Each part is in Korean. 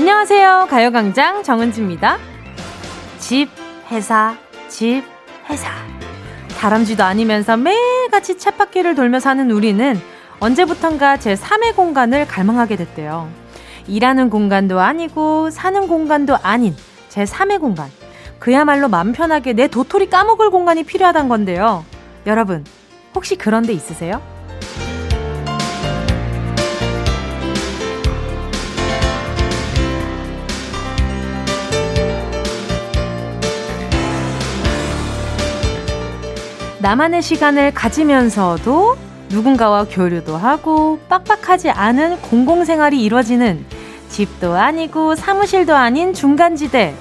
안녕하세요. 가요광장 정은지입니다. 집, 회사, 집, 회사. 다람쥐도 아니면서 매일같이 쳇바퀴를 돌며 사는 우리는 언제부턴가 제3의 공간을 갈망하게 됐대요. 일하는 공간도 아니고 사는 공간도 아닌 제3의 공간. 그야말로 마음 편하게 내 도토리 까먹을 공간이 필요하단 건데요. 여러분, 혹시 그런 데 있으세요? 나만의 시간을 가지면서도 누군가와 교류도 하고 빡빡하지 않은 공공생활이 이루어지는 집도 아니고 사무실도 아닌 중간지대,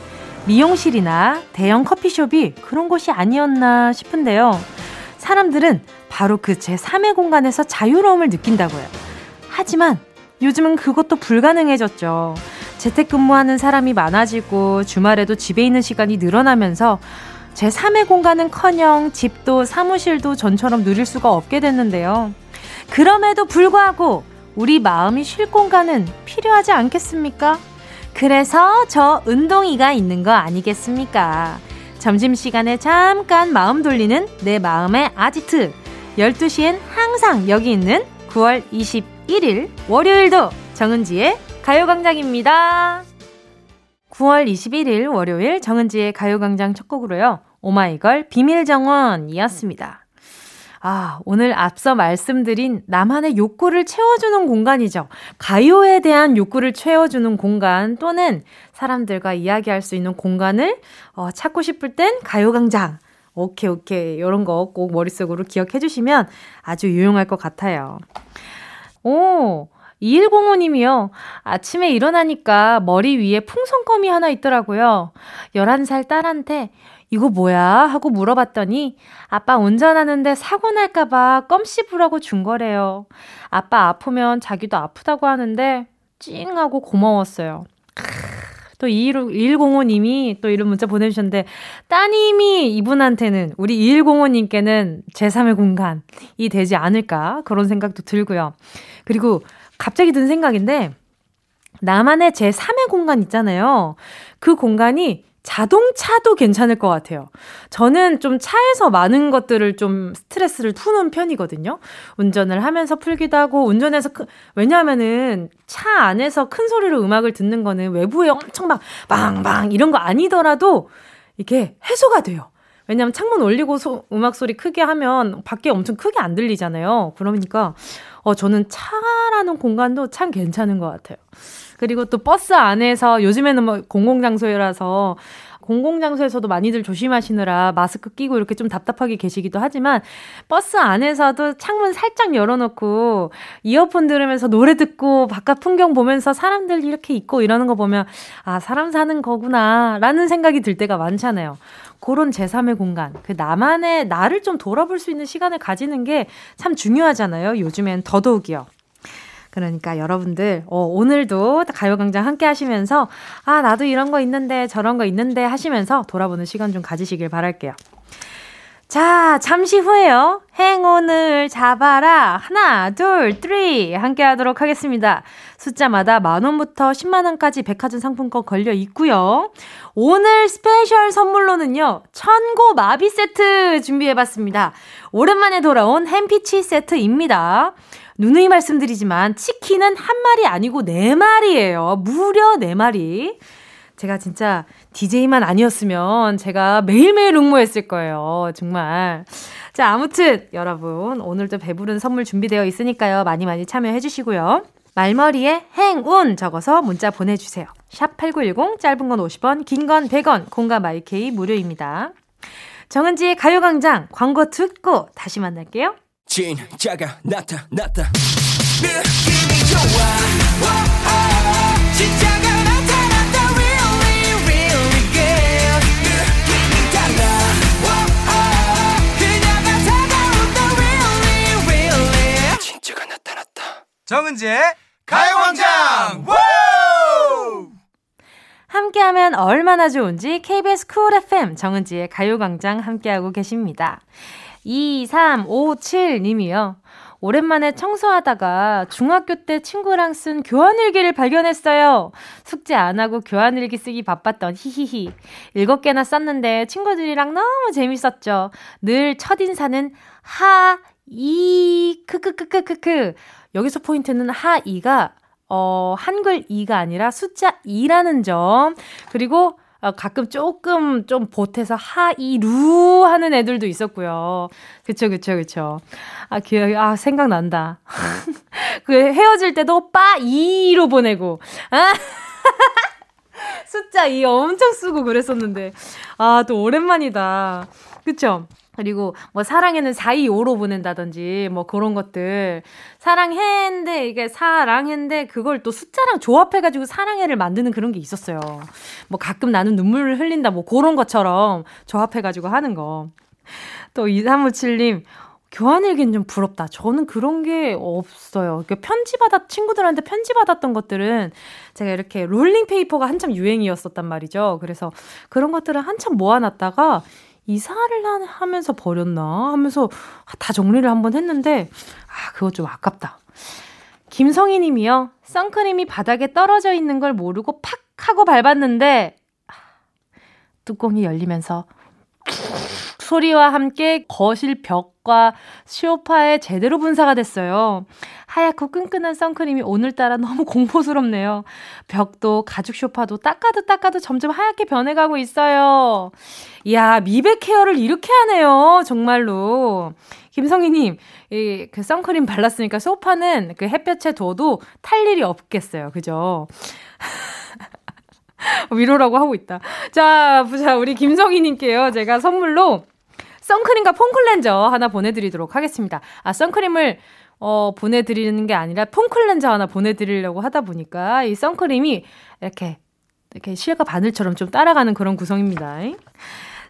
미용실이나 대형 커피숍이 그런 곳이 아니었나 싶은데요. 사람들은 바로 그 제3의 공간에서 자유로움을 느낀다고요. 하지만 요즘은 그것도 불가능해졌죠. 재택근무하는 사람이 많아지고 주말에도 집에 있는 시간이 늘어나면서 제3의 공간은커녕 집도 사무실도 전처럼 누릴 수가 없게 됐는데요. 그럼에도 불구하고 우리 마음이 쉴 공간은 필요하지 않겠습니까? 그래서 저 운동이가 있는 거 아니겠습니까? 점심시간에 잠깐 마음 돌리는 내 마음의 아지트, 12시엔 항상 여기 있는 9월 21일 월요일도 정은지의 가요광장입니다. 9월 21일 월요일 정은지의 가요광장 첫 곡으로요, 오마이걸 비밀정원이었습니다. 아, 오늘 앞서 말씀드린 나만의 욕구를 채워주는 공간이죠. 가요에 대한 욕구를 채워주는 공간, 또는 사람들과 이야기할 수 있는 공간을 찾고 싶을 땐 가요광장. 오케이. 이런 거 꼭 머릿속으로 기억해 주시면 아주 유용할 것 같아요. 2105님이요. 아침에 일어나니까 머리 위에 풍선껌이 하나 있더라고요. 11살 딸한테 이거 뭐야? 하고 물어봤더니 아빠 운전하는데 사고 날까봐 껌 씹으라고 준 거래요. 아빠 아프면 자기도 아프다고 하는데 찡하고 고마웠어요. 또 2105님이 또 이런 문자 보내주셨는데, 따님이 이분한테는, 우리 2105님께는 제3의 공간이 되지 않을까 그런 생각도 들고요. 그리고 갑자기 든 생각인데, 나만의 제3의 공간 있잖아요. 그 공간이 자동차도 괜찮을 것 같아요. 저는 좀 차에서 많은 것들을 좀 스트레스를 푸는 편이거든요. 운전을 하면서 풀기도 하고, 운전해서 왜냐하면은 차 안에서 큰 소리로 음악을 듣는 거는 외부에 엄청 막 빵빵 이런 거 아니더라도 이게 해소가 돼요. 왜냐하면 창문 올리고 음악 소리 크게 하면 밖에 엄청 크게 안 들리잖아요. 그러니까 저는 차라는 공간도 참 괜찮은 것 같아요. 그리고 또 버스 안에서, 요즘에는 뭐 공공장소라서 공공장소에서도 많이들 조심하시느라 마스크 끼고 이렇게 좀 답답하게 계시기도 하지만, 버스 안에서도 창문 살짝 열어놓고 이어폰 들으면서 노래 듣고 바깥 풍경 보면서 사람들 이렇게 있고 이러는 거 보면, 아, 사람 사는 거구나 라는 생각이 들 때가 많잖아요. 그런 제3의 공간, 그 나만의, 나를 좀 돌아볼 수 있는 시간을 가지는 게 참 중요하잖아요. 요즘엔 더더욱이요. 그러니까 여러분들 오늘도 가요광장 함께 하시면서, 아, 나도 이런 거 있는데 저런 거 있는데 하시면서 돌아보는 시간 좀 가지시길 바랄게요. 자, 잠시 후에요. 행운을 잡아라. 1, 2, 3 함께 하도록 하겠습니다. 숫자마다 10,000원부터 100,000원까지 백화점 상품권 걸려 있고요. 오늘 스페셜 선물로는요, 천고 마비 세트 준비해봤습니다. 오랜만에 돌아온 햄피치 세트입니다. 누누이 말씀드리지만 치킨은 1마리 아니고 4마리예요. 무려 4마리. 제가 진짜 DJ만 아니었으면 제가 매일매일 응모했을 거예요. 정말. 자, 아무튼 여러분, 오늘도 배부른 선물 준비되어 있으니까요. 많이 참여해 주시고요. 말머리에 행운 적어서 문자 보내주세요. 샵8910, 짧은 건 50원, 긴 건 100원, 공감 IK 무료입니다. 정은지의 가요광장, 광고 듣고 다시 만날게요. 진짜가 나타났다. 느낌이 좋아. 오, 진짜가 나타났다. Really, really good. 느낌이 달라. 오, 그녀가 다가온다. Really, really. 진짜가 나타났다. 정은지의 가요광장. 함께하면 얼마나 좋은지 KBS 쿨 FM 정은지의 가요광장 함께하고 계십니다. 2357님이요. 오랜만에 청소하다가 중학교 때 친구랑 쓴 교환일기를 발견했어요. 숙제 안 하고 교환일기 쓰기 바빴던 히히히. 7개나 썼는데 친구들이랑 너무 재밌었죠. 늘 첫인사는 하이 크크크크크크. 여기서 포인트는 하이가 한글 2가 아니라 숫자 2라는 점. 그리고 가끔 조금 좀 보태서 하이루 하는 애들도 있었고요. 그쵸. 아, 기억이, 생각난다. 그 헤어질 때도 빠이로 보내고. 아, 숫자 2 엄청 쓰고 그랬었는데. 아, 또 오랜만이다. 그쵸? 그리고 뭐 사랑해는 425로 보낸다든지 뭐 그런 것들. 사랑해인데 이게 사랑해인데 그걸 또 숫자랑 조합해가지고 사랑해를 만드는 그런 게 있었어요. 뭐 가끔 나는 눈물을 흘린다 뭐 그런 것처럼 조합해가지고 하는 거. 또 2357님. 교환일기는 좀 부럽다. 저는 그런 게 없어요. 그러니까 친구들한테 편지 받았던 것들은 제가 이렇게 롤링페이퍼가 한참 유행이었었단 말이죠. 그래서 그런 것들을 한참 모아놨다가 이사를 하면서 버렸나 하면서 다 정리를 한번 했는데 그거 좀 아깝다. 김성희 님이요. 선크림이 바닥에 떨어져 있는 걸 모르고 팍 하고 밟았는데 뚜껑이 열리면서 소리와 함께 거실 벽과 소파에 제대로 분사가 됐어요. 하얗고 끈끈한 선크림이 오늘따라 너무 공포스럽네요. 벽도 가죽 소파도 닦아도 점점 하얗게 변해가고 있어요. 이야, 미백 케어를 이렇게 하네요. 정말로. 김성희님, 그 선크림 발랐으니까 소파는 그 햇볕에 둬도 탈 일이 없겠어요. 그죠? 위로라고 하고 있다. 자, 보자. 우리 김성희님께요. 제가 선물로 선크림과 폼클렌저 하나 보내드리도록 하겠습니다. 선크림을 보내드리는 게 아니라 폼클렌저 하나 보내드리려고 하다 보니까 이 선크림이 이렇게 실과 바늘처럼 좀 따라가는 그런 구성입니다.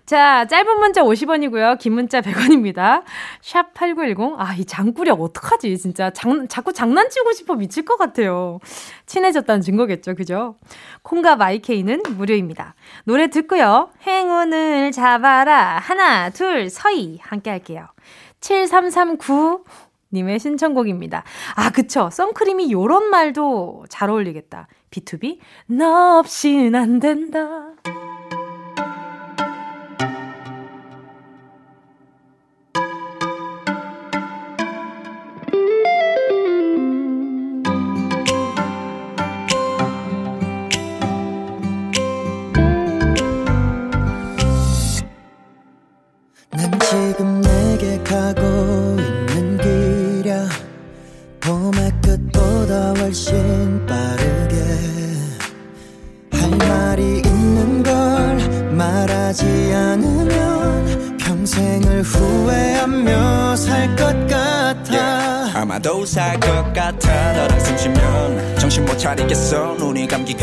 자, 짧은 문자 50원이고요. 긴 문자 100원입니다. 샵 8910. 아, 이 장꾸력 어떡하지? 진짜 자꾸 장난치고 싶어 미칠 것 같아요. 친해졌다는 증거겠죠. 그죠? 콩과 마이케이는 무료입니다. 노래 듣고요. 행운을 잡아라. 하나, 둘, 서희. 함께 할게요. 7339 님의 신청곡입니다. 아, 그쵸. 선크림이 요런 말도 잘 어울리겠다. B2B. 너 없이는 안 된다. 아마도 살 것 같아. 너랑 숨 쉬면 정신 못 차리겠어. 눈이 감기고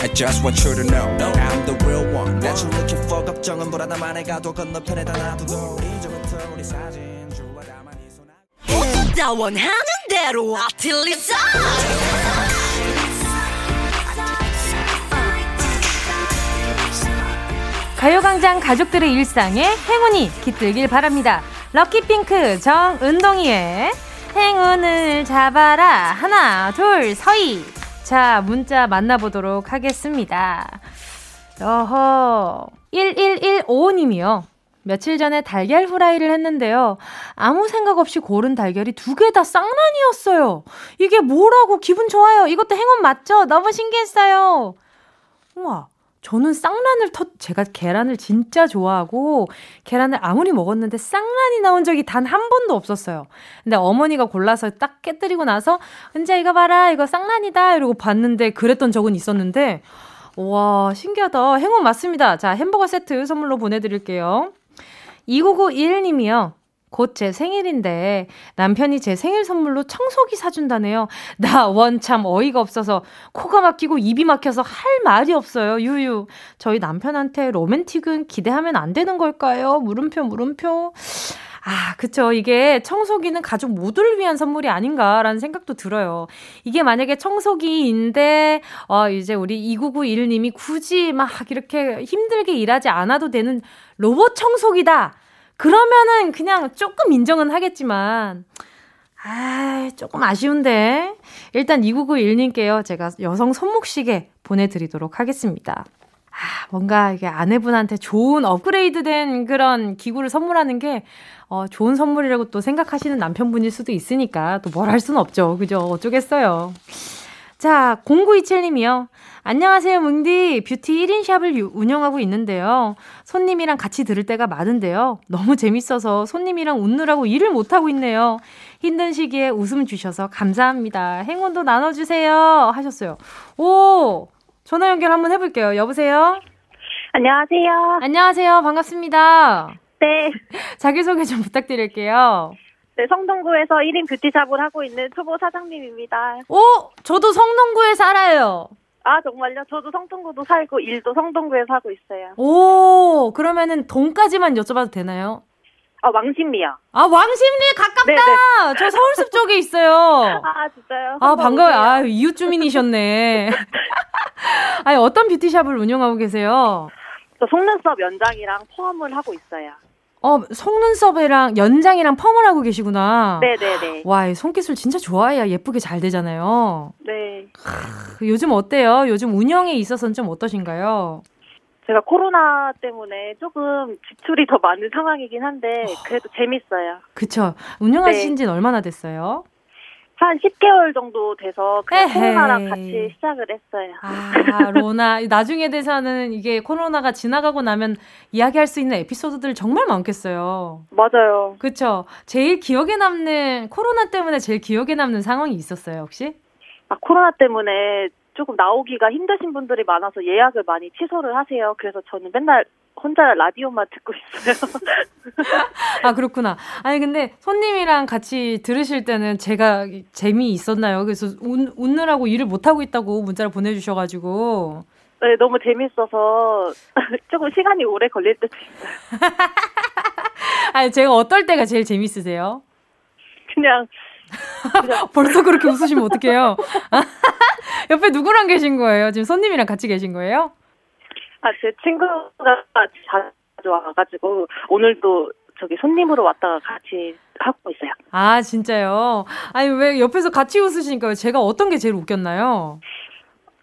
I just want you to know that I'm the real one that you're looking for. 걱정은 보라 나만 해가도 건너편에다 놔두고 이제부터 우리 사진 주워 나만이 손아 나 원하는 대로 아틀리사 가요광장 가족들의 일상에 행운이 깃들길 바랍니다. 럭키 핑크 정은동이의 행운을 잡아라. 하나, 둘, 서희. 자, 문자 만나보도록 하겠습니다. 어허. 1115님이요. 며칠 전에 달걀 후라이를 했는데요. 아무 생각 없이 고른 달걀이 2개 다 쌍란이었어요. 이게 뭐라고 기분 좋아요. 이것도 행운 맞죠? 너무 신기했어요. 우와. 저는 제가 계란을 진짜 좋아하고 계란을 아무리 먹었는데 쌍란이 나온 적이 단 한 번도 없었어요. 근데 어머니가 골라서 딱 깨뜨리고 나서 은지야 이거 봐라 이거 쌍란이다 이러고 봤는데 그랬던 적은 있었는데 와 신기하다. 행운 맞습니다. 자, 햄버거 세트 선물로 보내드릴게요. 2991님이요. 곧 제 생일인데 남편이 제 생일 선물로 청소기 사준다네요. 나 참 어이가 없어서 코가 막히고 입이 막혀서 할 말이 없어요. 유유. 저희 남편한테 로맨틱은 기대하면 안 되는 걸까요? 물음표. 아, 그쵸. 이게 청소기는 가족 모두를 위한 선물이 아닌가라는 생각도 들어요. 이게 만약에 청소기인데, 이제 우리 2991님이 굳이 막 이렇게 힘들게 일하지 않아도 되는 로봇 청소기다. 그러면은 그냥 조금 인정은 하겠지만 아, 조금 아쉬운데. 일단 2991님께요. 제가 여성 손목시계 보내드리도록 하겠습니다. 아, 뭔가 이게 아내분한테 좋은 업그레이드된 그런 기구를 선물하는 게 좋은 선물이라고 또 생각하시는 남편분일 수도 있으니까 또 뭘 할 수는 없죠. 그죠? 어쩌겠어요. 자, 0927님이요. 안녕하세요, 뭉디. 뷰티 1인 샵을 운영하고 있는데요. 손님이랑 같이 들을 때가 많은데요. 너무 재밌어서 손님이랑 웃느라고 일을 못하고 있네요. 힘든 시기에 웃음 주셔서 감사합니다. 행운도 나눠주세요. 하셨어요. 오! 전화 연결 한번 해볼게요. 여보세요? 안녕하세요. 안녕하세요. 반갑습니다. 네. 자기소개 좀 부탁드릴게요. 네, 성동구에서 1인 뷰티샵을 하고 있는 초보 사장님입니다. 오! 저도 성동구에 살아요. 아, 정말요? 저도 성동구도 살고 일도 성동구에서 하고 있어요. 오! 그러면은 동까지만 여쭤봐도 되나요? 아, 왕신리요. 아, 왕신리 가깝다. 네네. 저 서울숲 쪽에 있어요. 아, 진짜요? 아, 반가워요. 아, 이웃 주민이셨네. 아니, 어떤 뷰티샵을 운영하고 계세요? 저 속눈썹 연장이랑 펌을 하고 있어요. 속눈썹이랑 연장이랑 펌을 하고 계시구나. 네네네. 와, 이 손기술 진짜 좋아해야 예쁘게 잘 되잖아요. 네. 요즘 어때요? 요즘 운영에 있어서는 좀 어떠신가요? 제가 코로나 때문에 조금 지출이 더 많은 상황이긴 한데 그래도 재밌어요. 그쵸. 운영하신 지는 얼마나 됐어요? 한 10개월 정도 돼서 그냥 코로나랑 같이 시작을 했어요. 아, 로나. 나중에 대해서는 이게 코로나가 지나가고 나면 이야기할 수 있는 에피소드들 정말 많겠어요. 맞아요. 그쵸. 제일 기억에 남는, 코로나 때문에 제일 기억에 남는 상황이 있었어요, 혹시? 아, 코로나 때문에 조금 나오기가 힘드신 분들이 많아서 예약을 많이 취소를 하세요. 그래서 저는 맨날 혼자 라디오만 듣고 있어요. 아, 그렇구나. 아니, 근데 손님이랑 같이 들으실 때는 제가 재미있었나요? 그래서 웃느라고 일을 못하고 있다고 문자를 보내주셔가지고. 네, 너무 재밌어서 조금 시간이 오래 걸릴 때도 있어요. 아니, 제가 어떨 때가 제일 재밌으세요? 그냥. 벌써 그렇게 웃으시면 어떡해요? 옆에 누구랑 계신 거예요? 지금 손님이랑 같이 계신 거예요? 아, 제 친구가 자주 와가지고 오늘도 저기 손님으로 왔다가 같이 하고 있어요. 아, 진짜요? 아니, 왜 옆에서 같이 웃으시니까요? 제가 어떤 게 제일 웃겼나요?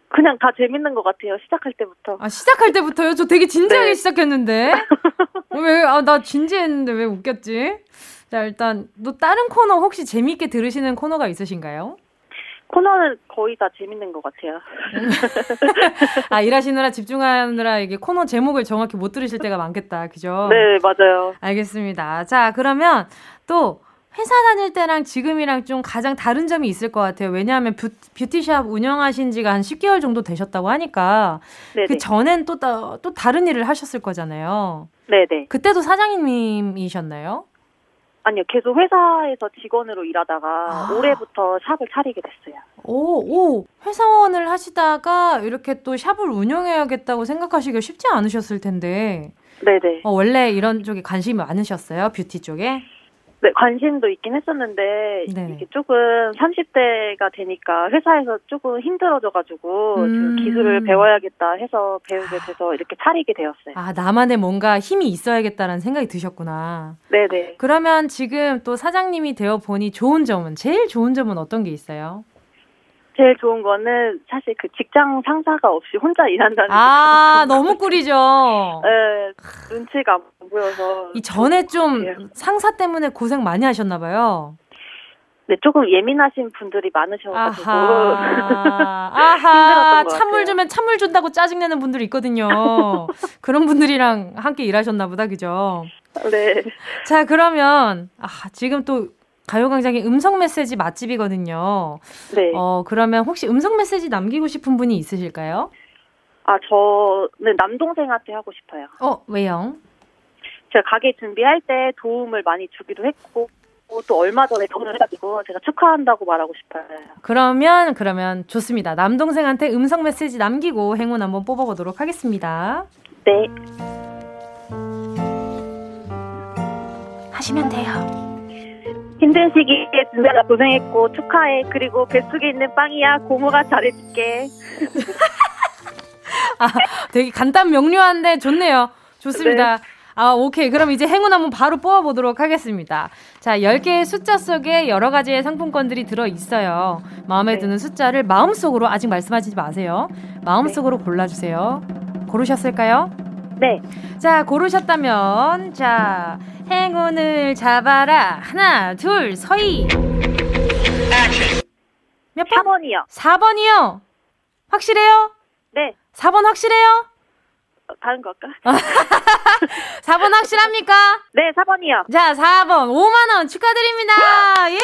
그냥 다 재밌는 것 같아요. 시작할 때부터. 아, 시작할 때부터요? 저 되게 진지하게 네. 시작했는데. 왜? 아, 나 진지했는데 왜 웃겼지? 자, 일단 또 다른 코너 혹시 재밌게 들으시는 코너가 있으신가요? 코너는 거의 다 재밌는 것 같아요. 아, 일하시느라 집중하느라 이게 코너 제목을 정확히 못 들으실 때가 많겠다. 그죠? 네, 맞아요. 알겠습니다. 자, 그러면 또 회사 다닐 때랑 지금이랑 좀 가장 다른 점이 있을 것 같아요. 왜냐하면 뷰티샵 운영하신 지가 한 10개월 정도 되셨다고 하니까 네네. 그 전엔 또 다른 일을 하셨을 거잖아요. 네네. 그때도 사장님이셨나요? 아니요, 계속 회사에서 직원으로 일하다가 올해부터 샵을 차리게 됐어요. 오, 회사원을 하시다가 이렇게 또 샵을 운영해야겠다고 생각하시기가 쉽지 않으셨을 텐데. 네네. 원래 이런 쪽에 관심이 많으셨어요? 뷰티 쪽에? 네, 관심도 있긴 했었는데 이게 조금 30대가 되니까 회사에서 조금 힘들어져가지고 기술을 배워야겠다 해서 배우게 돼서 이렇게 차리게 되었어요. 아, 나만의 뭔가 힘이 있어야겠다라는 생각이 드셨구나. 네네. 그러면 지금 또 사장님이 되어보니 제일 좋은 점은 어떤 게 있어요? 제일 좋은 거는 사실 그 직장 상사가 없이 혼자 일한다는 게. 아, 너무 꿀이죠. 네, 눈치가 안 보여서. 이전에 좀 상사 때문에 고생 많이 하셨나 봐요. 네, 조금 예민하신 분들이 많으셔가지고. 아하. 찬물 주면 찬물 준다고 짜증내는 분들이 있거든요. 그런 분들이랑 함께 일하셨나 보다, 그죠? 네. 자, 그러면 지금 또 가요광장이 음성 메시지 맛집이거든요. 네. 그러면 혹시 음성 메시지 남기고 싶은 분이 있으실까요? 아, 저는 남동생한테 하고 싶어요. 왜요? 제가 가게 준비할 때 도움을 많이 주기도 했고 또 얼마 전에 결혼을 해가지고 제가 축하한다고 말하고 싶어요. 그러면 좋습니다. 남동생한테 음성 메시지 남기고 행운 한번 뽑아보도록 하겠습니다. 네. 하시면 돼요. 힘든 시기에 진짜 고생했고 축하해. 그리고 뱃속에 있는 빵이야. 고모가 잘해줄게. 되게 간단 명료한데 좋네요. 좋습니다. 네. 아, 오케이. 그럼 이제 행운 한번 바로 뽑아보도록 하겠습니다. 자, 10개의 숫자 속에 여러 가지의 상품권들이 들어있어요. 마음에 드는 숫자를 마음속으로, 아직 말씀하시지 마세요. 마음속으로 골라주세요. 고르셨을까요? 네. 자, 고르셨다면, 자, 행운을 잡아라. 하나, 둘, 서희. 몇 번? 4번이요. 4번이요? 확실해요? 네. 4번 확실해요? 다른 거 할까? 4번 확실합니까? 네, 4번이요. 자, 4번 5만원 축하드립니다. 예!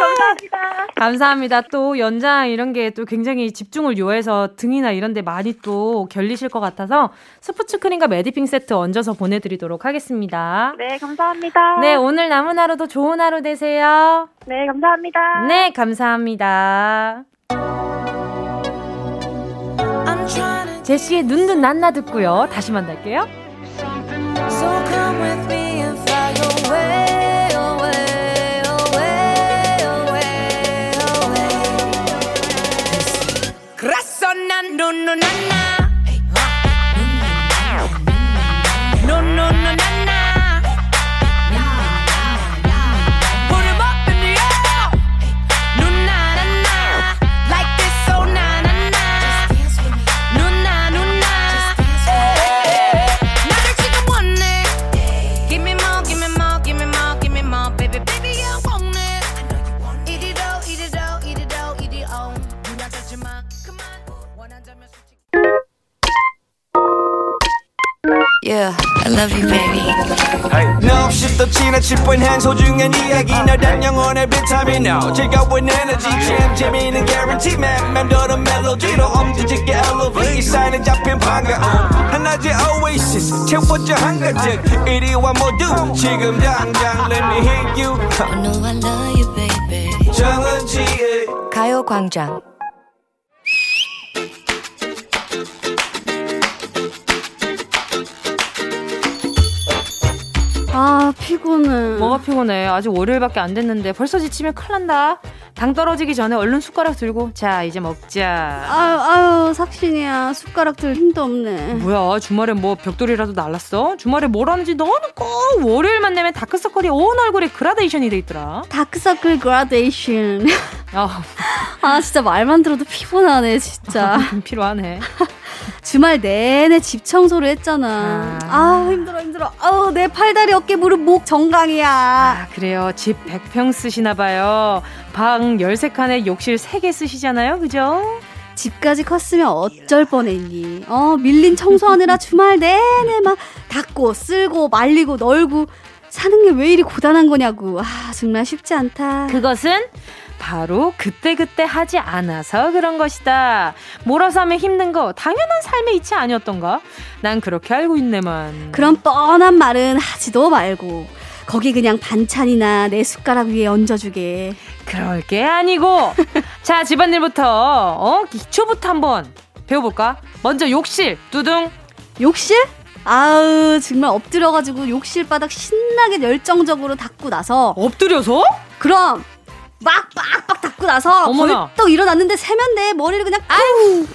감사합니다. 감사합니다. 또 연장 이런 게 또 굉장히 집중을 요해서 등이나 이런 데 많이 또 결리실 것 같아서 스포츠 크림과 메디핑 세트 얹어서 보내드리도록 하겠습니다. 네, 감사합니다. 네, 오늘 남은 하루도 좋은 하루 되세요. 네, 감사합니다. 네, 감사합니다. 제시의 눈눈 난나 듣고요. 다시 만날게요. 그래서 난 눈눈 난나 눈눈 난나 Yeah, I love you, baby. No, she's the china chip when hands hold you and you again. Now that young on every time you know. Check out with energy, champ, Jimmy, and guarantee, man. Man, do the melody, no, did you get elevated? Sign and jump in, panga. And I just oasis, check what your hunger took. It is one more dude, chick him down, down, let me hit you. I know I love you, baby. 정은지, 가요광장. 아, 피곤해. 뭐가 피곤해? 아직 월요일밖에 안 됐는데 벌써 지치면 큰일 난다. 당 떨어지기 전에 얼른 숟가락 들고 자, 이제 먹자. 아유, 삭신이야. 숟가락 들 힘도 없네. 뭐야, 주말에 뭐 벽돌이라도 날랐어? 주말에 뭘 하는지 너는 꼭 월요일만 되면 다크서클이 온 얼굴에 그라데이션이 돼 있더라. 다크서클 그라데이션. 아, 진짜 말만 들어도 피곤하네, 진짜. 피로하네. 주말 내내 집 청소를 했잖아. 아, 힘들어. 아우, 내 팔다리, 어깨, 무릎, 목 정강이야. 아, 그래요. 집 100평 쓰시나 봐요. 방 13칸에 욕실 3개 쓰시잖아요, 그죠? 집까지 컸으면 어쩔 뻔했니. 밀린 청소하느라 주말 내내 막 닦고 쓸고 말리고 널고 사는 게 왜 이리 고단한 거냐고. 아, 정말 쉽지 않다. 그것은 바로 그때그때 하지 않아서 그런 것이다. 몰아서 하면 힘든 거 당연한 삶의 이치 아니었던가? 난 그렇게 알고 있네만. 그런 뻔한 말은 하지도 말고 거기 그냥 반찬이나 내 숟가락 위에 얹어주게. 그럴 게 아니고. 자, 집안일부터 기초부터 한번 배워볼까? 먼저 욕실 뚜둥. 욕실? 아우, 정말 엎드려가지고 욕실 바닥 신나게 열정적으로 닦고 나서. 엎드려서? 그럼 막 닦고 나서. 어머나. 벌떡 일어났는데 세면대에 머리를 그냥. 아유,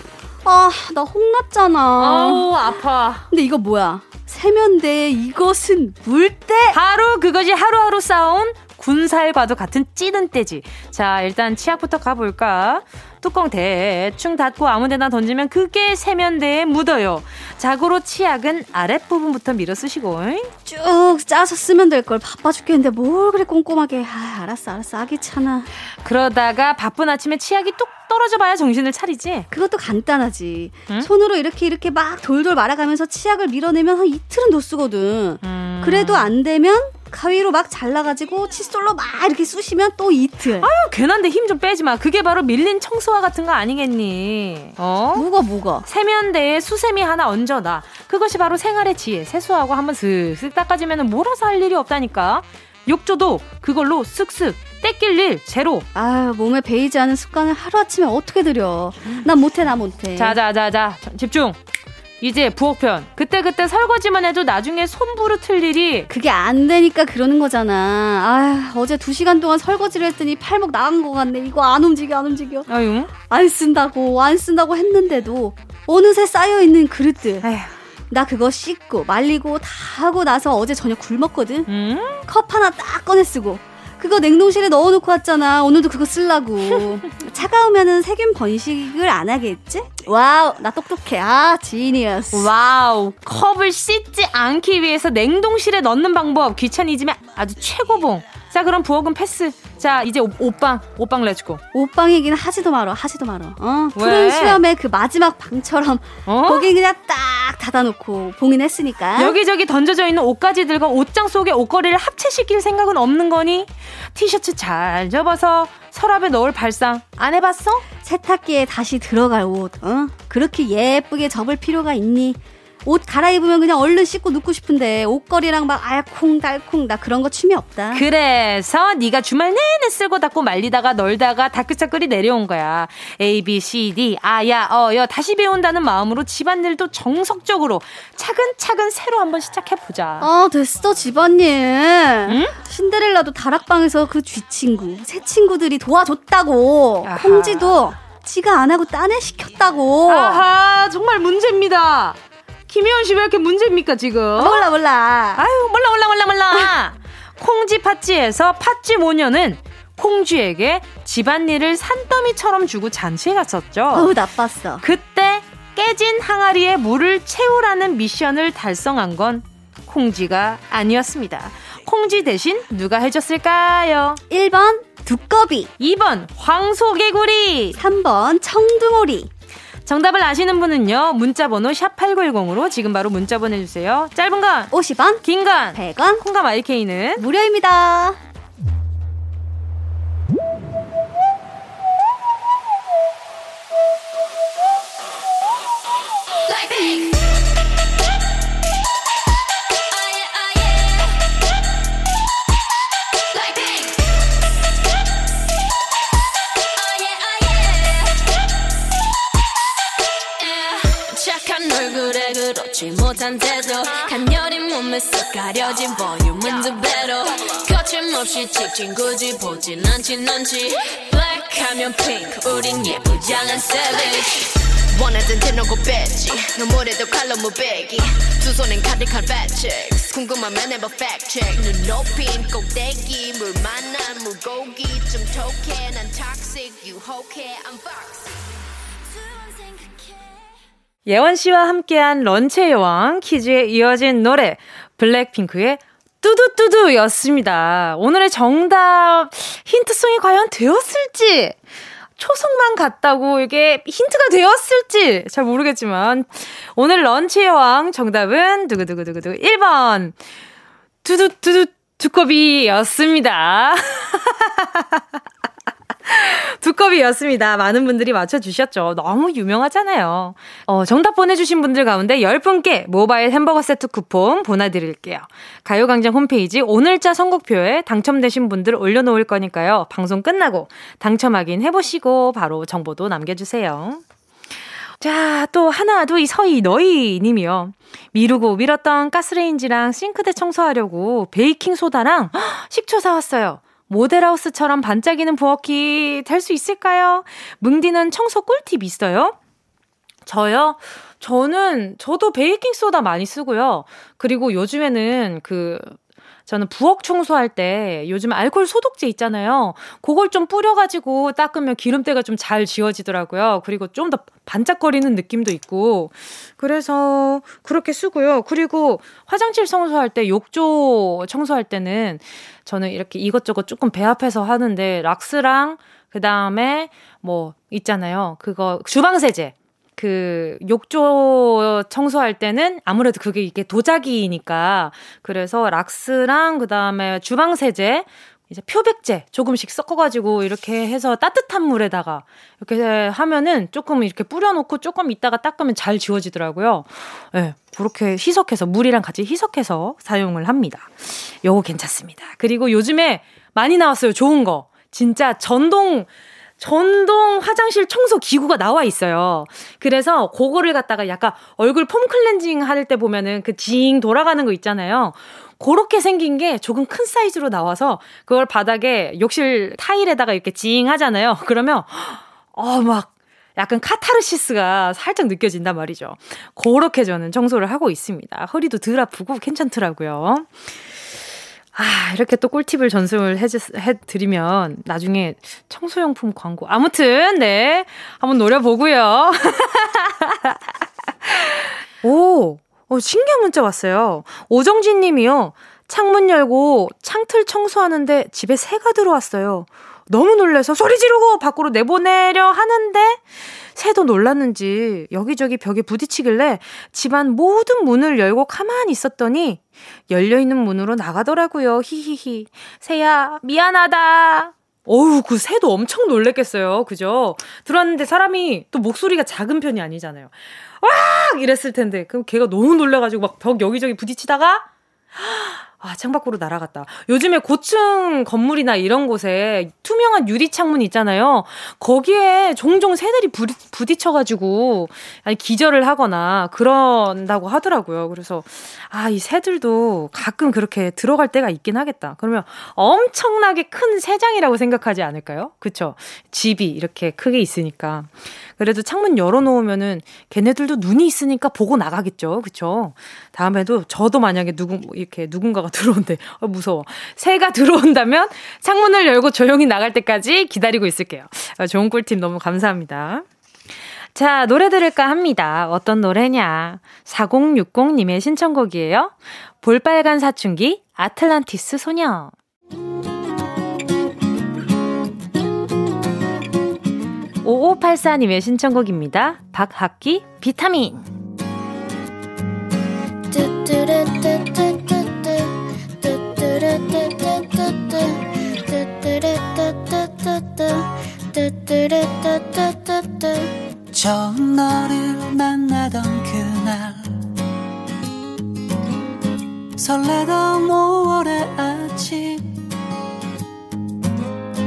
아, 나 혼났잖아. 아우, 아파. 근데 이거 뭐야? 세면대에 이것은 물때. 바로 그것이 하루하루 쌓아온 군살과도 같은 찌든 때지. 자, 일단 치약부터 가볼까? 뚜껑 대충 닫고 아무데나 던지면 그게 세면대에 묻어요. 자고로 치약은 아랫부분부터 밀어 쓰시고 쭉 짜서 쓰면 될 걸. 바빠 죽겠는데 뭘 그래 꼼꼼하게. 아, 알았어 아기 차나. 그러다가 바쁜 아침에 치약이 뚝 떨어져 봐야 정신을 차리지. 그것도 간단하지. 응? 손으로 이렇게 막 돌돌 말아가면서 치약을 밀어내면 한 이틀은 더 쓰거든. 그래도 안 되면 가위로 막 잘라가지고 칫솔로 막 이렇게 쑤시면 또 이틀. 아유, 괜한데 힘 좀 빼지 마. 그게 바로 밀린 청소화 같은 거 아니겠니? 뭐가? 세면대에 수세미 하나 얹어놔. 그것이 바로 생활의 지혜. 세수하고 한번 슥슥 닦아주면 몰아서 할 일이 없다니까. 욕조도 그걸로 쓱쓱. 떼낄 일 제로. 아유, 몸에 배이지 않은 습관을 하루아침에 어떻게 들여. 난 못해. 자자자자 집중. 이제 부엌편. 그때그때 설거지만 해도 나중에 손부르틀 일이. 그게 안 되니까 그러는 거잖아. 아, 어제 2시간 동안 설거지를 했더니 팔목 나간 것 같네. 이거 안 움직여. 아유, 안 쓴다고 했는데도 어느새 쌓여있는 그릇들. 아휴, 나 그거 씻고 말리고 다 하고 나서 어제 저녁 굶었거든. 컵 하나 딱 꺼내 쓰고 그거 냉동실에 넣어놓고 왔잖아. 오늘도 그거 쓰려고. 차가우면은 세균 번식을 안 하겠지? 와우, 나 똑똑해. 아, 지니어스. 와우, 컵을 씻지 않기 위해서 냉동실에 넣는 방법. 귀차니즘에 아주 최고봉. 자, 그럼 부엌은 패스. 자, 이제 옷방 렛츠고. 옷방이긴 하지도 말어. 푸른 수염의 그 마지막 방처럼 거긴 그냥 딱 닫아놓고 봉인했으니까. 여기저기 던져져 있는 옷까지 들고 옷장 속에 옷걸이를 합체시킬 생각은 없는 거니? 티셔츠 잘 접어서 서랍에 넣을 발상 안 해봤어? 세탁기에 다시 들어갈 옷. 그렇게 예쁘게 접을 필요가 있니? 옷 갈아입으면 그냥 얼른 씻고 눕고 싶은데 옷걸이랑 막 알콩달콩 나 그런 거 취미 없다. 그래서 네가 주말 내내 쓸고 닦고 말리다가 널다가 다크차끌이 내려온 거야. A, B, C, D 아야 어여 다시 배운다는 마음으로 집안일도 정석적으로 차근차근 새로 한번 시작해보자. 아 됐어 집안일. 응? 신데렐라도 다락방에서 그 쥐친구 새 친구들이 도와줬다고. 아하. 콩지도 지가 안 하고 딴 애 시켰다고. 아하 정말 문제입니다. 김혜원 씨 왜 이렇게 문제입니까 지금? 몰라. 아유 몰라. 콩쥐 팥쥐에서 팥쥐 모녀는 콩쥐에게 집안일을 산더미처럼 주고 잔치에 갔었죠. 어우 나빴어. 그때 깨진 항아리에 물을 채우라는 미션을 달성한 건 콩쥐가 아니었습니다. 콩쥐 대신 누가 해줬을까요? 1번 두꺼비, 2번 황소개구리, 3번 청둥오리. 정답을 아시는 분은요. 문자번호 샵8910으로 지금 바로 문자 보내주세요. 짧은 건 50원, 긴 건 100원, 콩감 IK는 무료입니다. 못한데도 간녀린 몸에 쏙 가려진 볼륨은 두 배로 거침없이 찍힌 굳이 보진 않지 넌지 블랙하면 핑크 우린 예쁘장한 savage 원하던 대놓고 뺐지 눈물에도 칼로 무배기 두 손엔 가득한 팩트 궁금하면 해봐 팩트 눈 높인 꼭대기 물 만난 물고기 좀 톡해 난 toxic 유혹해 I'm fox. 예원 씨와 함께한 런치의 여왕 퀴즈에 이어진 노래 블랙핑크의 뚜두뚜두였습니다. 오늘의 정답 힌트송이 과연 되었을지 초성만 같다고 이게 힌트가 되었을지 잘 모르겠지만 오늘 런치의 여왕 정답은 두구두구두구두구 1번 두두두두 두꺼비였습니다. 두꺼비였습니다. 많은 분들이 맞춰주셨죠. 너무 유명하잖아요. 정답 보내주신 분들 가운데 10분께 모바일 햄버거 세트 쿠폰 보내드릴게요. 가요광장 홈페이지 오늘자 선곡표에 당첨되신 분들 올려놓을 거니까요. 방송 끝나고 당첨 확인 해보시고 바로 정보도 남겨주세요. 자, 또 하나, 둘, 서희, 너희 님이요. 미루고 미뤘던 가스레인지랑 싱크대 청소하려고 베이킹소다랑 식초 사왔어요. 모델하우스처럼 반짝이는 부엌이 될 수 있을까요? 뭉디는 청소 꿀팁 있어요? 저요? 저도 베이킹소다 많이 쓰고요. 그리고 요즘에는 저는 부엌 청소할 때 요즘 알코올 소독제 있잖아요. 그걸 좀 뿌려가지고 닦으면 기름때가 좀 잘 지워지더라고요. 그리고 좀 더 반짝거리는 느낌도 있고. 그래서 그렇게 쓰고요. 그리고 화장실 청소할 때, 욕조 청소할 때는 저는 이렇게 이것저것 조금 배합해서 하는데 락스랑 그 다음에 뭐 있잖아요. 그거 주방세제. 욕조 청소할 때는 아무래도 그게 이게 도자기니까 그래서 락스랑 그다음에 주방세제 이제 표백제 조금씩 섞어가지고 이렇게 해서 따뜻한 물에다가 이렇게 하면은 조금 이렇게 뿌려놓고 조금 있다가 닦으면 잘 지워지더라고요. 네, 그렇게 희석해서 물이랑 같이 희석해서 사용을 합니다. 요거 괜찮습니다. 그리고 요즘에 많이 나왔어요. 좋은 거 진짜 전동 화장실 청소 기구가 나와 있어요. 그래서 그거를 갖다가 약간 얼굴 폼 클렌징 할 때 보면은 그 징 돌아가는 거 있잖아요. 그렇게 생긴 게 조금 큰 사이즈로 나와서 그걸 바닥에 욕실 타일에다가 이렇게 징 하잖아요. 그러면 막 약간 카타르시스가 살짝 느껴진단 말이죠. 그렇게 저는 청소를 하고 있습니다. 허리도 덜 아프고 괜찮더라고요. 아, 이렇게 또 꿀팁을 전수를 해드리면 나중에 청소용품 광고. 아무튼, 네. 한번 노려보고요. 오, 신기한 문자 왔어요. 오정진 님이요. 창문 열고 창틀 청소하는데 집에 새가 들어왔어요. 너무 놀라서 소리 지르고 밖으로 내보내려 하는데 새도 놀랐는지 여기저기 벽에 부딪히길래 집안 모든 문을 열고 가만히 있었더니 열려있는 문으로 나가더라고요. 히히히. 새야 미안하다. 어우, 그 새도 엄청 놀랬겠어요. 그죠? 들어왔는데 사람이 또 목소리가 작은 편이 아니잖아요. 와! 이랬을 텐데 그럼 걔가 너무 놀라가지고 막 벽 여기저기 부딪히다가 아, 창밖으로 날아갔다. 요즘에 고층 건물이나 이런 곳에 투명한 유리 창문 있잖아요. 거기에 종종 새들이 부딪혀가지고 아니, 기절을 하거나 그런다고 하더라고요. 그래서 아, 이 새들도 가끔 그렇게 들어갈 때가 있긴 하겠다. 그러면 엄청나게 큰 새장이라고 생각하지 않을까요? 그쵸? 집이 이렇게 크게 있으니까. 그래도 창문 열어놓으면은 걔네들도 눈이 있으니까 보고 나가겠죠. 그쵸? 다음에도 저도 만약에 누군가가 들어온대. 무서워. 새가 들어온다면 창문을 열고 조용히 나갈 때까지 기다리고 있을게요. 좋은 꿀팁 너무 감사합니다. 자, 노래 들을까 합니다. 어떤 노래냐? 4060님의 신청곡이에요. 볼빨간 사춘기, 아틀란티스 소녀. 음. 5584님의 신청곡입니다. 박학기, 비타민. 처음 너를 만나던 그날 설레던 5월의 아침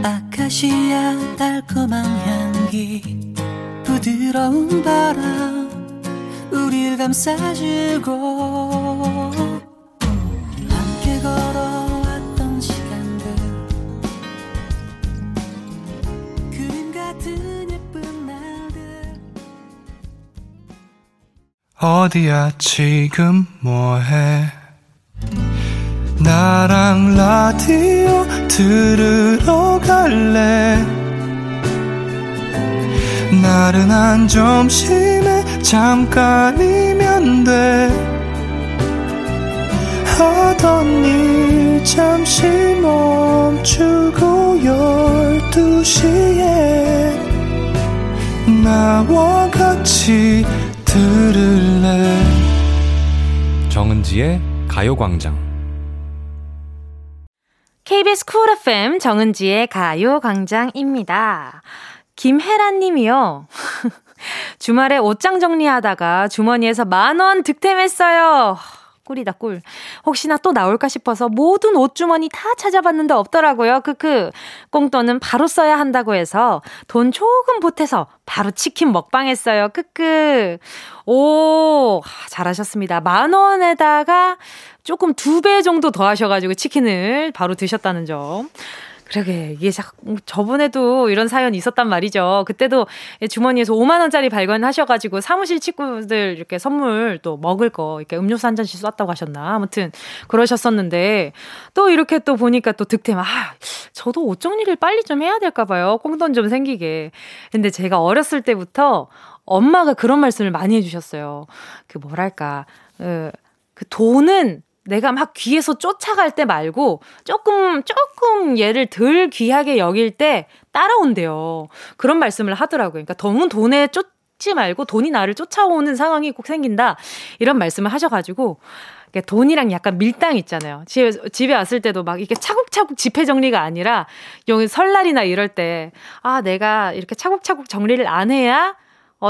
아카시아 달콤한 향기 부드러운 바람 우릴 감싸주고 함께 걸어왔던 시간들 그림 같은 예쁜 날들 어디야 지금 뭐해 나랑 라디오 들으러 갈래 나른한 점심에 잠깐이면 돼 하던 일 잠시 멈추고 12시에 나와 같이 들을래 정은지의 가요광장 KBS 쿨 FM 정은지의 가요광장입니다. 김혜란 님이요. 주말에 옷장 정리하다가 주머니에서 10,000원 득템했어요. 꿀이다 꿀. 혹시나 또 나올까 싶어서 모든 옷주머니 다 찾아봤는데 없더라고요. 크크. 꽁돈은 바로 써야 한다고 해서 돈 조금 보태서 바로 치킨 먹방했어요. 크크. 오, 잘하셨습니다. 10,000원에다가 조금 2배 정도 더 하셔가지고 치킨을 바로 드셨다는 점. 그러게, 이게 저번에도 이런 사연이 있었단 말이죠. 그때도 주머니에서 50,000원짜리 발견하셔가지고 사무실 친구들 이렇게 선물 또 먹을 거, 이렇게 음료수 한 잔씩 쐈다고 하셨나. 아무튼 그러셨었는데 또 이렇게 또 보니까 또 득템, 아, 저도 옷 정리를 빨리 좀 해야 될까봐요. 꽁돈 좀 생기게. 근데 제가 어렸을 때부터 엄마가 그런 말씀을 많이 해주셨어요. 그 돈은 내가 막 귀에서 쫓아갈 때 말고 조금 얘를 덜 귀하게 여길 때 따라온대요. 그런 말씀을 하더라고요. 그러니까 너무 돈에 쫓지 말고 돈이 나를 쫓아오는 상황이 꼭 생긴다. 이런 말씀을 하셔가지고 돈이랑 약간 밀당 있잖아요. 집에 왔을 때도 막 이렇게 차곡차곡 지폐 정리가 아니라 여기 설날이나 이럴 때 아, 내가 이렇게 차곡차곡 정리를 안 해야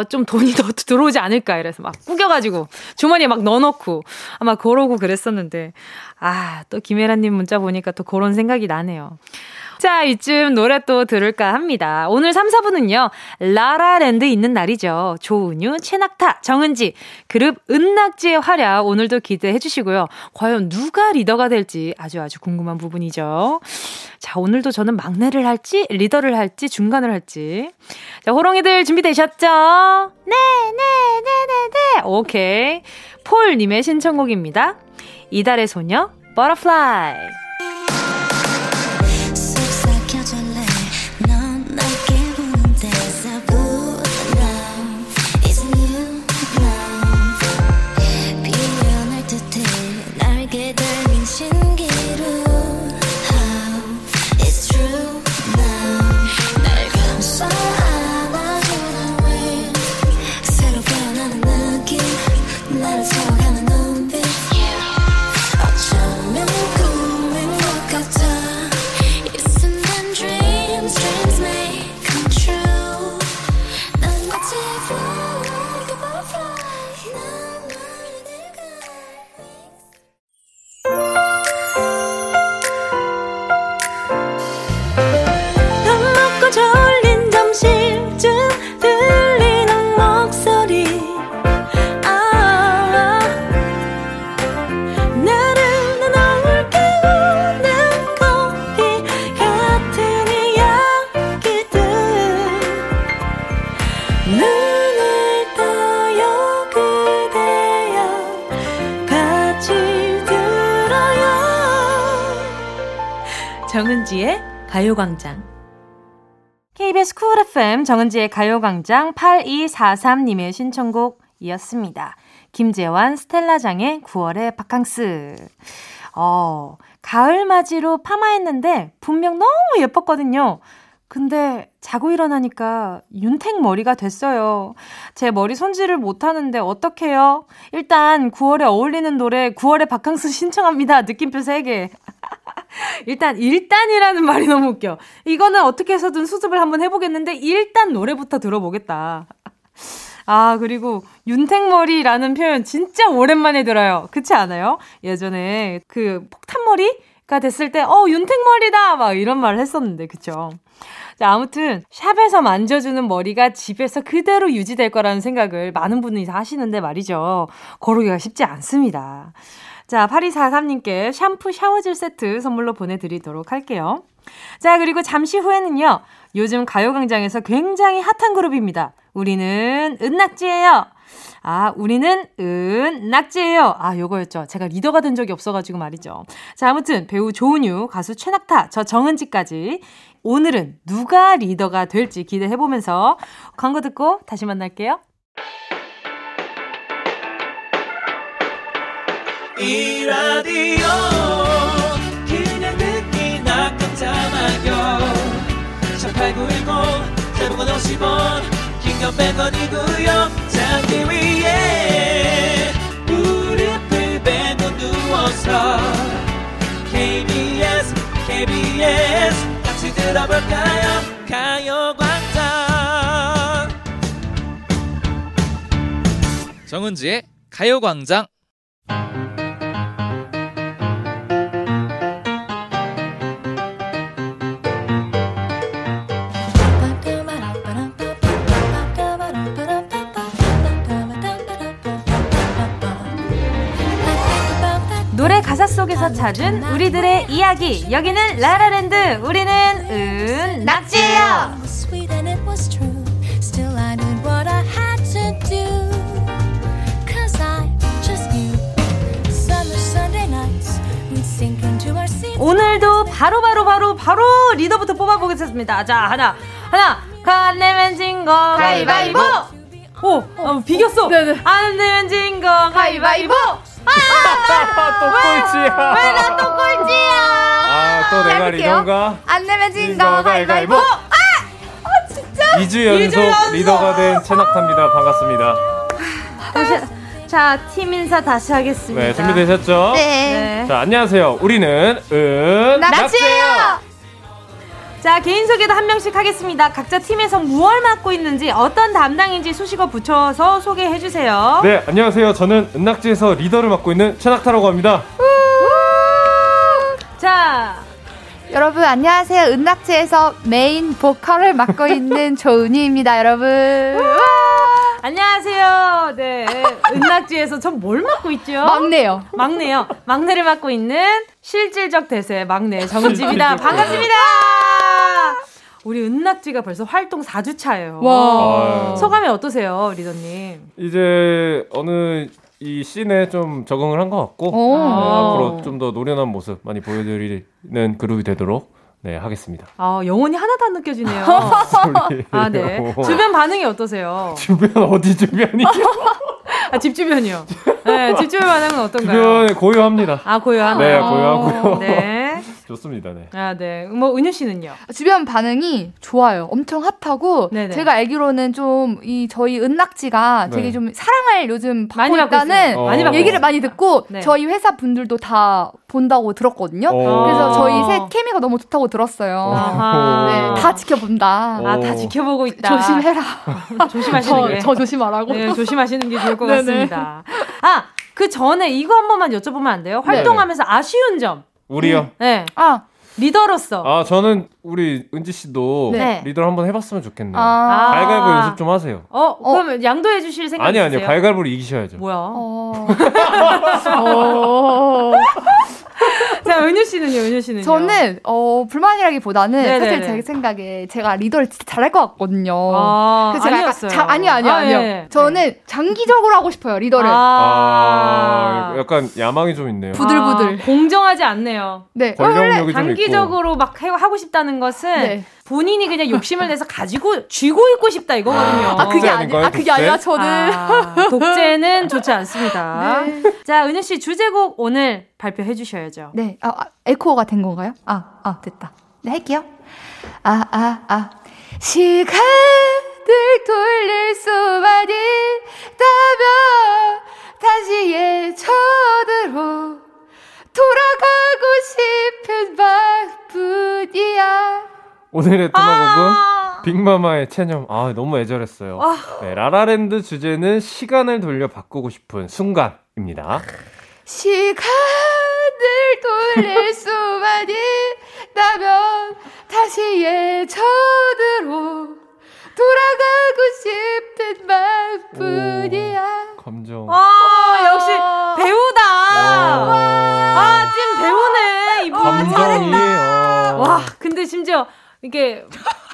좀 돈이 더 들어오지 않을까 이래서 막 꾸겨가지고 주머니에 막 넣어놓고 아마 그러고 그랬었는데 아, 또 김혜란님 문자 보니까 또 그런 생각이 나네요. 자, 이쯤 노래 또 들을까 합니다. 오늘 3, 4부는요. 라라랜드 있는 날이죠. 조은유, 최낙타, 정은지, 그룹 은낙지의 활약 오늘도 기대해 주시고요. 과연 누가 리더가 될지 아주 궁금한 부분이죠. 자, 오늘도 저는 막내를 할지, 리더를 할지, 중간을 할지. 자, 호롱이들 준비되셨죠? 네. 오케이. 폴님의 신청곡입니다. 이달의 소녀, Butterfly. 정은지의 가요광장. KBS 쿨 FM 정은지의 가요광장 8243님의 신청곡이었습니다. 김재환 스텔라장의 9월의 바캉스. 가을 맞이로 파마했는데 분명 너무 예뻤거든요. 근데 자고 일어나니까 윤택 머리가 됐어요. 제 머리 손질을 못하는데 어떡해요? 일단 9월에 어울리는 노래 9월의 바캉스 신청합니다. 느낌표 3개. 일단이라는 말이 너무 웃겨. 이거는 어떻게 해서든 수습을 한번 해보겠는데 일단 노래부터 들어보겠다. 아, 그리고 윤택머리라는 표현 진짜 오랜만에 들어요. 그렇지 않아요? 예전에 그 폭탄머리가 됐을 때 윤택머리다 막 이런 말을 했었는데, 그쵸? 자, 아무튼 샵에서 만져주는 머리가 집에서 그대로 유지될 거라는 생각을 많은 분들이 다 하시는데 말이죠. 거르기가 쉽지 않습니다. 자, 8243님께 샴푸 샤워젤 세트 선물로 보내드리도록 할게요. 자, 그리고 잠시 후에는요. 요즘 가요광장에서 굉장히 핫한 그룹입니다. 우리는 은낙지예요. 아, 우리는 은낙지예요. 아, 요거였죠. 제가 리더가 된 적이 없어가지고 말이죠. 자, 아무튼 배우 조은유, 가수 최낙타, 저 정은지까지 오늘은 누가 리더가 될지 기대해보면서 광고 듣고 다시 만날게요. 이 라디오 그냥 듣기나 깜짝마요 18910 대부분 50원 긴건 100원이고요 잔디 위에 무릎을 베고 누워서 KBS 같이 들어볼까요 가요광장 정은지의 가요광장. 노래 가사 속에서 찾은 우리들의 이야기. 여기는 라라랜드. 우리는 은낙지예요. 오늘도 바로 리더부터 뽑아보겠습니다. 자, 하나 안 내면 진 거 가위바위보. 비겼어. 네네. 안 내면 진 거 가위바위보. 또 꼴찌야. 왜 나 또 꼴찌야? 아, 또 내가 리더인가? 안 내면 진거 가위바위보. 아, 진짜. 2주 연속 리더가 된 최낙타입니다. 반갑습니다. 자, 팀 인사 다시 하겠습니다. 네, 준비되셨죠? 네. 자, 안녕하세요. 우리는 은낙지예요. 자, 개인 소개도 한 명씩 하겠습니다. 각자 팀에서 무엇을 맡고 있는지, 어떤 담당인지 수식어 붙여서 소개해 주세요. 네, 안녕하세요. 저는 은낙지에서 리더를 맡고 있는 최낙타라고 합니다. 자, 여러분 안녕하세요. 은낙지에서 메인 보컬을 맡고 있는 조은유입니다. 여러분 안녕하세요. 네, 은낙지에서 전 뭘 맡고 있죠? 막내요. 막내를 맡고 있는 실질적 대세 막내 정은지입니다. 반갑습니다. 우리 은낙지가 벌써 활동 4주차예요. 와. 소감이 어떠세요, 리더님? 이제 어느 이 씬에 좀 적응을 한 것 같고, 앞으로 좀 더 노련한 모습 많이 보여드리는 그룹이 되도록 네 하겠습니다. 아, 영혼이 하나도 안 느껴지네요. 아, 네. 주변 반응이 어떠세요? 주변이요? 아, 집 주변이요. 네, 집 주변 반응은 어떤가요? 주변 고요합니다. 아, 고요하네요. 네, 고요하고요. 네. 좋습니다. 네. 아, 네. 뭐 은유 씨는요? 주변 반응이 좋아요. 엄청 핫하고 네네. 제가 알기로는 좀 이 저희 은낙지가 네. 되게 좀 사랑을 요즘 받고 있다는 얘기를 많이 듣고 네. 저희 회사 분들도 다 본다고 들었거든요. 그래서 저희 셋 케미가 너무 좋다고 들었어요. 네, 다 지켜본다. 아, 다 지켜보고 있다. 조심해라. 조심하시는 게. 저 조심하라고. 네, 조심하시는 게 좋을 것 같습니다. 아, 그 전에 이거 한 번만 여쭤보면 안 돼요? 활동하면서 네네. 아쉬운 점. 우리요? 네. 아, 리더로서. 아, 저는 우리 은지 씨도 네. 리더를 한번 해봤으면 좋겠네요. 가위바위보 연습 좀 하세요. 그러면 양도해 주실 생각 있으세요? 아니요. 가위바위보를 이기셔야죠. 뭐야? 자, 은유 씨는요? 저는 불만이라기보다는 네네네. 사실 제 생각에 제가 리더를 진짜 잘할 것 같거든요. 그래서 제가 아니었어요. 아니요. 네. 저는 장기적으로 하고 싶어요, 리더를. 약간 야망이 좀 있네요. 부들부들. 공정하지 않네요. 네. 원래 장기적으로 막 하고 싶다는 것은 네. 본인이 그냥 욕심을 내서 가지고 쥐고 있고 싶다 이거거든요. 그게 아니라 저는 독재는 좋지 않습니다. 네. 자, 은유 씨 주제곡 오늘 발표해 주셔야죠. 네. 에코가 된 건가요? 됐다. 네, 할게요. 시간을 돌릴 수만 있다면 다시 예전으로 돌아가고 싶은 마음뿐이야. 오늘의 토마곡은 빅마마의 체념. 아, 너무 애절했어요. 네, 라라랜드 주제는 시간을 돌려 바꾸고 싶은 순간입니다. 시간을 돌릴 수만 있다면 다시 예전으로 돌아가고 싶은 마음뿐이야. 감정. 역시 배우다. 찐 배우네. 이분 잘했다. 근데 심지어 이게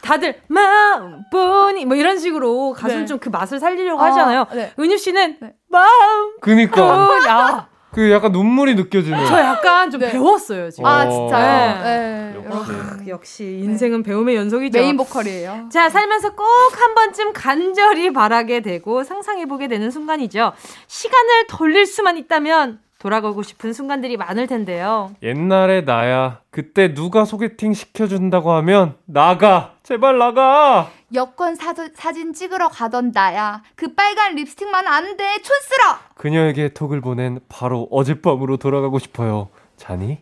다들 마음뿐이 뭐 이런 식으로 가수는 네. 좀 그 맛을 살리려고 하잖아요. 네. 은유 씨는 네. 마음뿐. 그니까. 그 약간 눈물이 느껴지는. 저 약간 좀 네. 배웠어요 지금. 진짜요? 네. 네. 역시 인생은 네. 배움의 연속이죠. 메인 보컬이에요. 자, 살면서 꼭 한 번쯤 간절히 바라게 되고 상상해보게 되는 순간이죠. 시간을 돌릴 수만 있다면 돌아가고 싶은 순간들이 많을 텐데요. 옛날에 나야 그때 누가 소개팅 시켜준다고 하면 나가 제발 나가. 여권 사진 찍으러 가던 나야 그 빨간 립스틱만 안 돼 촌스러. 그녀에게 톡을 보낸 바로 어젯밤으로 돌아가고 싶어요. 자니?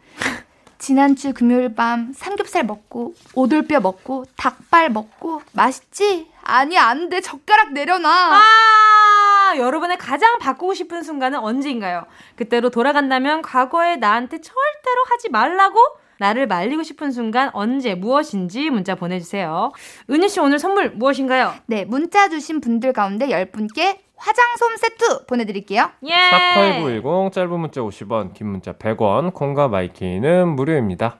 지난주 금요일 밤 삼겹살 먹고 오돌뼈 먹고 닭발 먹고 맛있지? 아니 안 돼 젓가락 내려놔. 여러분의 가장 바꾸고 싶은 순간은 언제인가요? 그때로 돌아간다면 과거에 나한테 절대로 하지 말라고 나를 말리고 싶은 순간 언제 무엇인지 문자 보내주세요. 은유씨 오늘 선물 무엇인가요? 네, 문자 주신 분들 가운데 10분께 화장솜 세트 보내드릴게요. 예. 48910 짧은 문자 50원 긴 문자 100원 콩과 마이키는 무료입니다.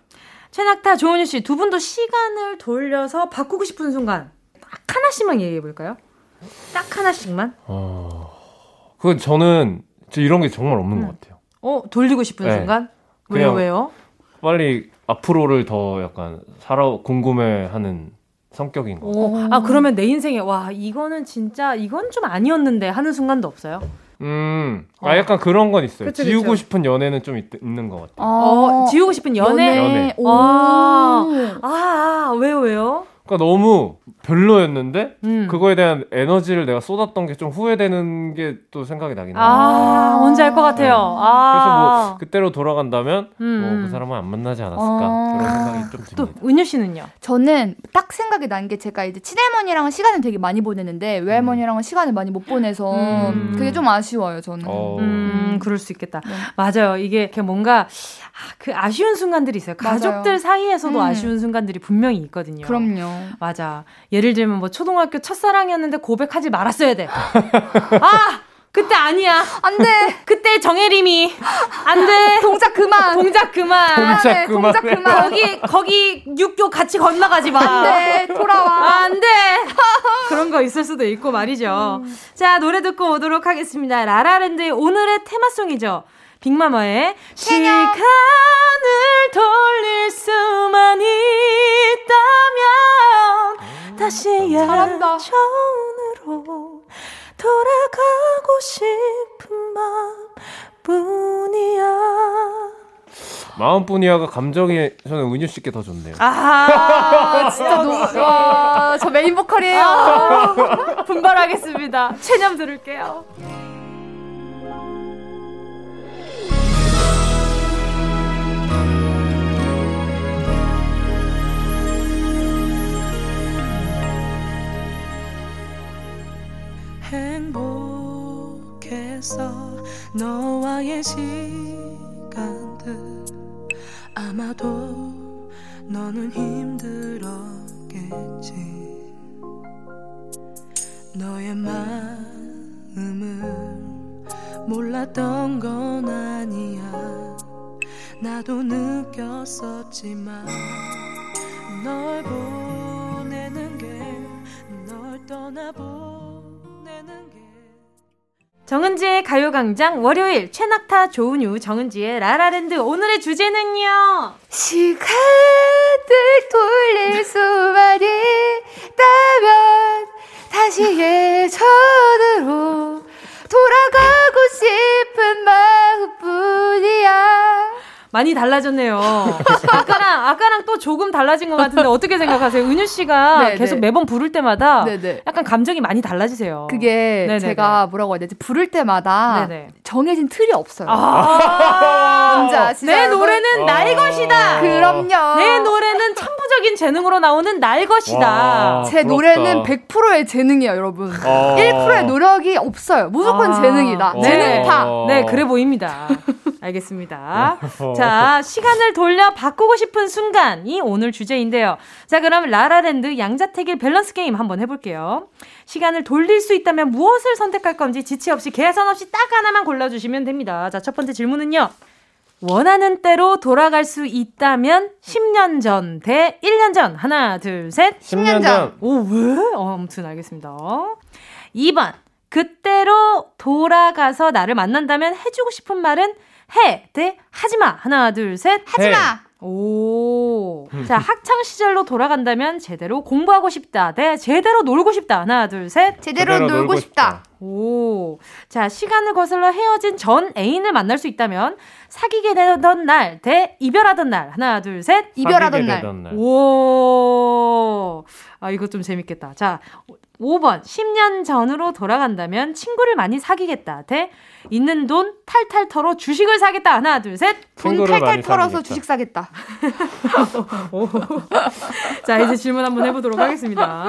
최낙타 조은유씨 두 분도 시간을 돌려서 바꾸고 싶은 순간 딱 하나씩만 얘기해볼까요? 딱 하나씩만? 그건 저는 이런 게 정말 없는 것 같아요. 돌리고 싶은 네. 순간? 왜요? 빨리 앞으로를 더 약간 궁금해하는 성격인 것 같아요. 그러면 내 인생에 이거는 진짜 이건 좀 아니었는데 하는 순간도 없어요? 약간 그런 건 있어요. 그쵸, 지우고 싶은 연애는 좀 있는 것 같아요. 지우고 싶은 연애? 왜요? 그러니까 너무 별로였는데 그거에 대한 에너지를 내가 쏟았던 게 좀 후회되는 게 또 생각이 나긴 해요. 아, 뭔지 알 것 같아요. 네. 아. 그래서 뭐 그때로 돌아간다면 뭐 그 사람은 안 만나지 않았을까 그런 생각이 좀 듭니다. 또 은유 씨는요? 저는 딱 생각이 난 게 제가 이제 친할머니랑은 시간을 되게 많이 보내는데 외할머니랑은 시간을 많이 못 보내서 그게 좀 아쉬워요, 저는. 그럴 수 있겠다. 네. 맞아요. 이게 뭔가 그 아쉬운 순간들이 있어요. 가족들 맞아요. 사이에서도 아쉬운 순간들이 분명히 있거든요. 그럼요. 맞아. 예를 들면 뭐 초등학교 첫사랑이었는데 고백하지 말았어야 돼. 아! 그때 아니야. 안 돼. 그때 정혜림이. 안 돼. 동작 그만. 동작 그만. 동작 그만. 동작 그만. 거기 육교 같이 건너가지 마. 안 돼. 돌아와. 안 돼. 그런 거 있을 수도 있고 말이죠. 자, 노래 듣고 오도록 하겠습니다. 라라랜드의 오늘의 테마송이죠. 빅마마의 생각. 시간을 돌릴 수만 있다면 다시야 처음으로 돌아가고 싶은 마음뿐이야. 마음뿐이야가 감정이 저는 은유 씨께 더 좋네요. 아, 진짜 너무 와, 저 메인 보컬이에요. 아, 분발하겠습니다. 체념 들을게요. 행복해서 너와의 시간들 아마도 너는 힘들었겠지. 너의 마음을 몰랐던 건 아니야. 나도 느꼈었지만 널 보내는 게 널 떠나보 정은지의 가요광장 월요일 최낙타 조은유 정은지의 라라랜드 오늘의 주제는요. 시간을 돌릴 수만 있다면 다시 예전으로 돌아가고 싶은 마음뿐이야. 많이 달라졌네요. 아까랑 또 조금 달라진 것 같은데 어떻게 생각하세요? 은유 씨가 네네. 계속 매번 부를 때마다 네네. 약간 감정이 많이 달라지세요. 그게 네네네. 제가 뭐라고 해야 되지? 부를 때마다 네네. 정해진 틀이 없어요. 아~ 진짜 내 노래는 나의 것이다. 그럼요. 내 노래는 천부적인 재능으로 나오는 나의 것이다. 제 부럽다. 노래는 100%의 재능이에요, 여러분. 1%의 노력이 없어요. 무조건 재능이다. 네. 재능파. 네, 그래 보입니다. 알겠습니다. 자, 시간을 돌려 바꾸고 싶은 순간이 오늘 주제인데요. 자, 그럼 라라랜드 양자택일 밸런스 게임 한번 해볼게요. 시간을 돌릴 수 있다면 무엇을 선택할 건지 지체 없이 계산 없이 딱 하나만 골라주시면 됩니다. 자, 첫 번째 질문은요. 원하는 때로 돌아갈 수 있다면 10년 전 대 1년 전. 하나, 둘, 셋. 10년 전. 오, 왜? 아무튼 알겠습니다. 2번. 그때로 돌아가서 나를 만난다면 해주고 싶은 말은 해 대 하지마. 하나 둘 셋 하지마. 오. 자, 학창 시절로 돌아간다면 제대로 공부하고 싶다 대 제대로 놀고 싶다. 하나 둘 셋 제대로 놀고 싶다. 오. 자, 시간을 거슬러 헤어진 전 애인을 만날 수 있다면 사귀게 되던 날 대 이별하던 날. 하나 둘 셋 이별하던 날. 오. 아, 이거 좀 재밌겠다. 자, 5번. 10년 전으로 돌아간다면 친구를 많이 사귀겠다 대 있는 돈 탈탈 털어 주식을 사겠다. 하나 둘 셋 돈 탈탈 털어서 사귀겠다. 주식 사겠다. 자, 이제 질문 한번 해보도록 하겠습니다.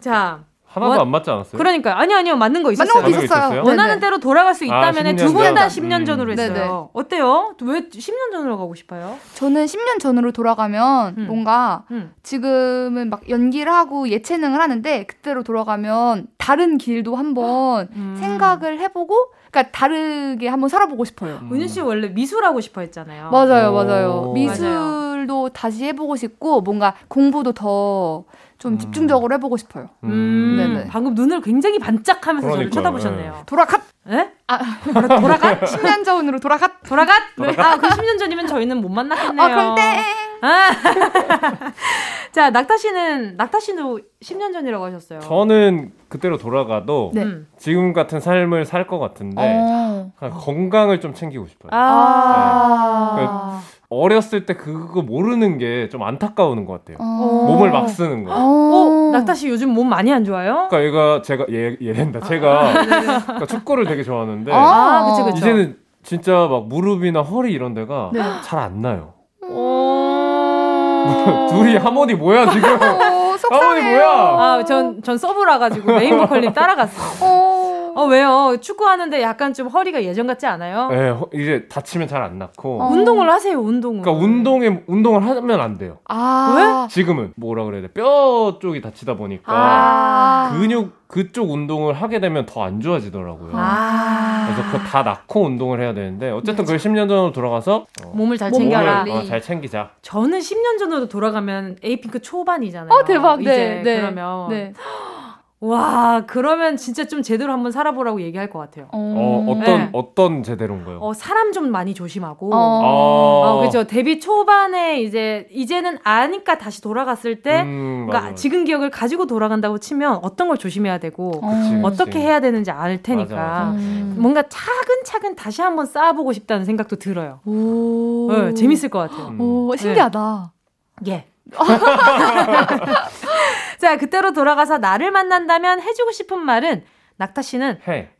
자, 하나도 안 맞지 않았어요? 그러니까요. 아니요. 맞는 거 있었어요. 맞는 거 있었어요. 원하는 대로 돌아갈 수 있다면 두 분 다 10년 전으로 했어요. 네네. 어때요? 왜 10년 전으로 가고 싶어요? 저는 10년 전으로 돌아가면 뭔가 지금은 막 연기를 하고 예체능을 하는데 그때로 돌아가면 다른 길도 한번 생각을 해보고 그러니까 다르게 한번 살아보고 싶어요. 은유 씨 원래 미술하고 싶어 했잖아요. 맞아요. 맞아요. 미술도 맞아요. 다시 해보고 싶고 뭔가 공부도 더 좀 집중적으로 해보고 싶어요. 네네. 방금 눈을 굉장히 반짝하면서 저를 쳐다보셨네요. 네. 돌아갔? 네? 아, 돌아갔? 10년 전으로 돌아갔? 돌아갔? 네. 아, 그 10년 전이면 저희는 못 만났겠네요. 아, 그럼 땡! 아. 자, 낙타 씨도 10년 전이라고 하셨어요. 저는 그때로 돌아가도 네. 지금 같은 삶을 살 것 같은데 건강을 좀 챙기고 싶어요. 아. 네. 그러니까 어렸을 때 그거 모르는 게 좀 안타까우는 것 같아요. 몸을 막 쓰는 거. 낙타씨 요즘 몸 많이 안 좋아요? 그러니까 얘가 제가 얘랜다. 제가 그러니까 축구를 되게 좋아하는데 그치, 그치. 이제는 진짜 막 무릎이나 허리 이런 데가 네. 잘 안 나요. 둘이 하모니 뭐야 지금? 하모니 뭐야? 아, 전 서브라 가지고 메인 보컬님 따라갔어요. 왜요? 축구하는데 약간 좀 허리가 예전 같지 않아요? 네, 이제 다치면 잘 안 낫고. 운동을 하세요, 운동을. 그러니까 운동을 하면 안 돼요. 아, 왜? 지금은 뭐라 그래야 돼? 뼈 쪽이 다치다 보니까 근육 그쪽 운동을 하게 되면 더 안 좋아지더라고요. 그래서 그거 다 낳고 운동을 해야 되는데 어쨌든 그걸 10년 전으로 돌아가서 몸을 잘 챙겨라. 잘 챙기자. 저는 10년 전으로 돌아가면 에이핑크 초반이잖아요. 대박. 이제 네, 그러면 네. 와, 그러면 진짜 좀 제대로 한번 살아보라고 얘기할 것 같아요. 어떤 제대로인가요? 사람 좀 많이 조심하고. 그렇죠. 데뷔 초반에 이제는 아니까 다시 돌아갔을 때, 그러니까 지금 기억을 가지고 돌아간다고 치면 어떤 걸 조심해야 되고, 그치, 어떻게 그치. 해야 되는지 알 테니까 맞아. 뭔가 차근차근 다시 한번 쌓아보고 싶다는 생각도 들어요. 오, 네, 재밌을 것 같아요. 오, 신기하다. 네. 예. 자, 그때로 돌아가서 나를 만난다면 해주고 싶은 말은 낙타 씨는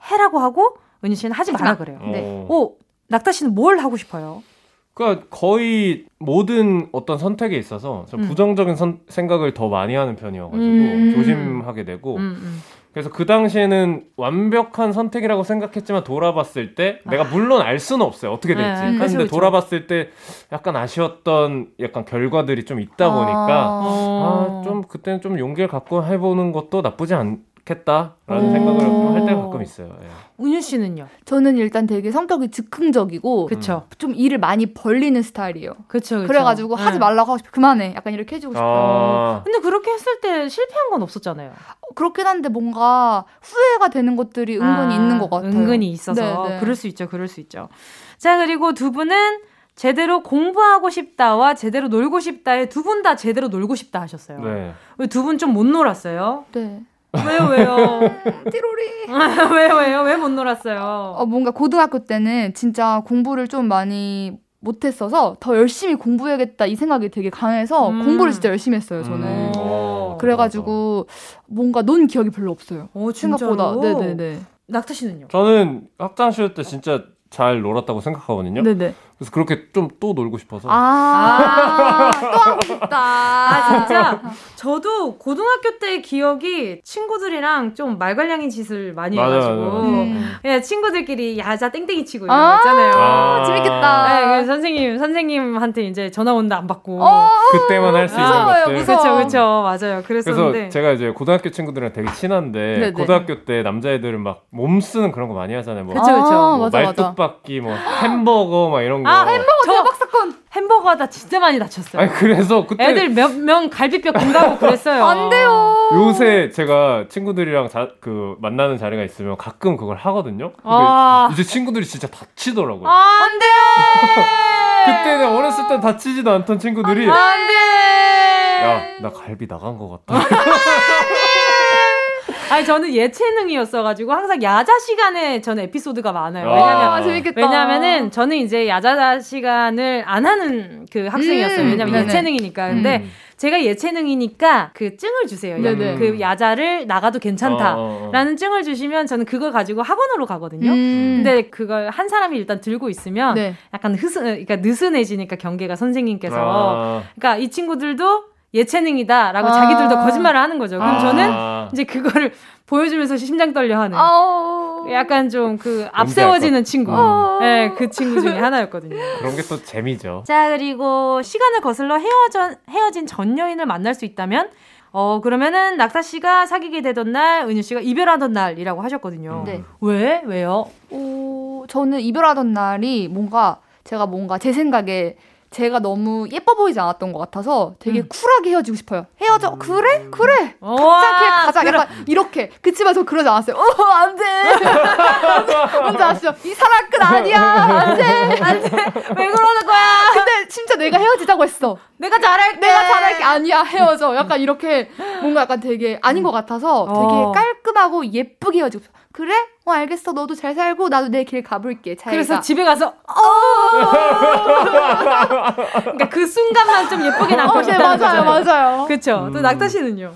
해라고 하고 은유 씨는 하지 마라 그래요. 네. 낙타 씨는 뭘 하고 싶어요? 그러니까 거의 모든 어떤 선택에 있어서 부정적인 생각을 더 많이 하는 편이어가지고 조심하게 되고 그래서 그 당시에는 완벽한 선택이라고 생각했지만 돌아봤을 때 내가 물론 알 수는 없어요. 어떻게 될지. 근데 돌아봤을 때 약간 아쉬웠던 약간 결과들이 좀 있다 보니까 좀 그때는 좀 용기를 갖고 해보는 것도 나쁘지 않겠다라는 생각을 할 때가 가끔 있어요. 예. 은유 씨는요? 저는 일단 되게 성격이 즉흥적이고 좀 일을 많이 벌리는 스타일이에요. 그쵸. 그래가지고 하지 말라고 하고 싶어. 그만해. 약간 이렇게 해주고 싶어요. 근데 그렇게 했을 때 실패한 건 없었잖아요. 그렇긴 한데 뭔가 후회가 되는 것들이 은근히 있는 것 같아요. 은근히 있어서. 네네. 그럴 수 있죠. 자, 그리고 두 분은 제대로 공부하고 싶다와 제대로 놀고 싶다에 두 분 다 제대로 놀고 싶다 하셨어요. 네. 왜 두 분 좀 못 놀았어요? 네. 왜요? 띠로리. 왜요? 왜 못 놀았어요? 뭔가 고등학교 때는 진짜 공부를 좀 많이 못했어서 더 열심히 공부해야겠다 이 생각이 되게 강해서 공부를 진짜 열심히 했어요, 저는. 그래가지고 뭔가 논 기억이 별로 없어요. 생각보다. 네네네. 낙타 씨는요? 저는 학창 시절 때 진짜 잘 놀았다고 생각하거든요. 네네. 그래서 그렇게 좀 또 놀고 싶어서. 또 하고 싶다. 진짜. 저도 고등학교 때 기억이 친구들이랑 좀 말괄량인 짓을 많이 해가지고. 예, 친구들끼리 야자 땡땡이 치고 이런 거 있잖아요. 재밌겠다. 예, 선생님한테 이제 전화 온다 안 받고. 그때만 할 수 있는 것들. 그쵸. 맞아요. 그래서 제가 이제 고등학교 친구들이랑 되게 친한데 네네. 고등학교 때 남자애들은 막 몸 쓰는 그런 거 많이 하잖아요. 뭐 말뚝박기, 뭐 햄버거 막 이런 거. 햄버거 대박 사건. 햄버거 하다 진짜 많이 다쳤어요. 그래서 그때 애들 몇 명 갈비뼈 긁어가고 그랬어요. 안 돼요. 요새 제가 친구들이랑 만나는 자리가 있으면 가끔 그걸 하거든요. 근데 이제 친구들이 진짜 다치더라고요. 안 돼요. 그때는 어렸을 땐 다치지도 않던 친구들이 안 돼. 야, 나 갈비 나간 것 같다. 저는 예체능이었어가지고 항상 야자 시간에 저는 에피소드가 많아요. 왜냐면은 저는 이제 야자 시간을 안 하는 그 학생이었어요. 왜냐면 예체능이니까. 근데 제가 예체능이니까 그 증을 주세요. 그 야자를 나가도 괜찮다라는 증을 주시면 저는 그걸 가지고 학원으로 가거든요. 근데 그걸 한 사람이 일단 들고 있으면 약간 그러니까 느슨해지니까 경계가 선생님께서. 그러니까 이 친구들도 예체능이다라고 자기들도 거짓말을 하는 거죠. 그럼 저는 이제 그거를 보여주면서 심장 떨려하는 약간 좀 그 앞세워지는 친구. 네, 그 친구 중에 하나였거든요. 그런 게 또 재미죠. 자, 그리고 시간을 거슬러 헤어진 전 여인을 만날 수 있다면 그러면은 낙타 씨가 사귀게 되던 날, 은유 씨가 이별하던 날이라고 하셨거든요. 네. 왜요? 저는 이별하던 날이 제가 제 생각에 제가 너무 예뻐 보이지 않았던 것 같아서 되게 쿨하게 헤어지고 싶어요. 헤어져. 그래. 갑자기 가자. 약간 이렇게. 그치만 저 그러지 않았어요. 안 돼. 뭔지 아시죠? 이 사람 끝 아니야. 안 돼. 왜 그러는 거야. 근데 진짜 내가 헤어지자고 했어. 내가 잘할게. 아니야, 헤어져. 약간 이렇게 뭔가 약간 되게 아닌 것 같아서 되게 깔끔하고 예쁘게 헤어지고. 그래? 알겠어. 너도 잘 살고 나도 내 길 가볼게. 자기가. 그래서 집에 가서 그러니까 그 순간만 좀 예쁘게 남고 싶다는 거잖아요. 맞아요. 그렇죠. 또 낙타 씨는요?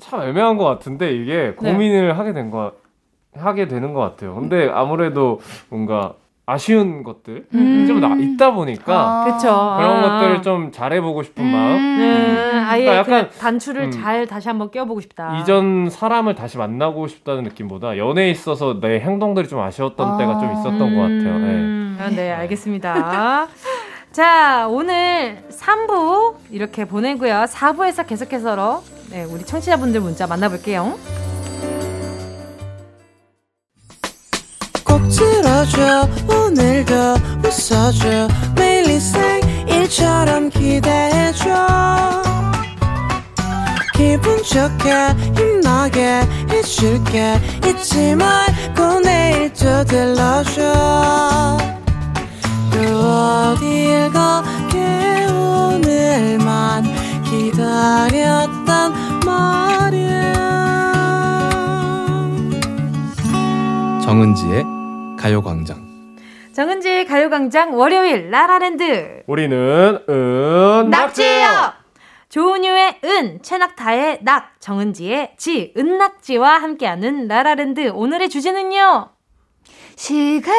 참 애매한 것 같은데 이게 고민을 하게 되는 것 같아요. 근데 아무래도 뭔가 아쉬운 것들 좀 있다 보니까 그런 것들을 좀 잘해보고 싶은 마음. 아예 그러니까 약간 단추를 잘 다시 한번 껴보고 싶다. 이전 사람을 다시 만나고 싶다는 느낌보다 연애에 있어서 내 행동들이 좀 아쉬웠던 때가 좀 있었던 것 같아요. 네, 네 알겠습니다. 자, 오늘 3부 이렇게 보내고요. 4부에서 계속해서 우리 청취자분들 문자 만나볼게요. 꼭 들어줘, 오늘도 웃어줘, 매일 생일처럼 기대해줘. 기분 좋게 힘나게 해줄게. 잊지 말고 내일 또 들러줘. 또 어딜 가게 오늘만 기다렸단 말이야. 정은지의 가요광장. 정은지의 가요광장 월요일 라라랜드. 우리는 낙지예요. 조은유의 은, 최낙타의 낙, 정은지의 지, 은낙지와 함께하는 라라랜드. 오늘의 주제는요, 시간을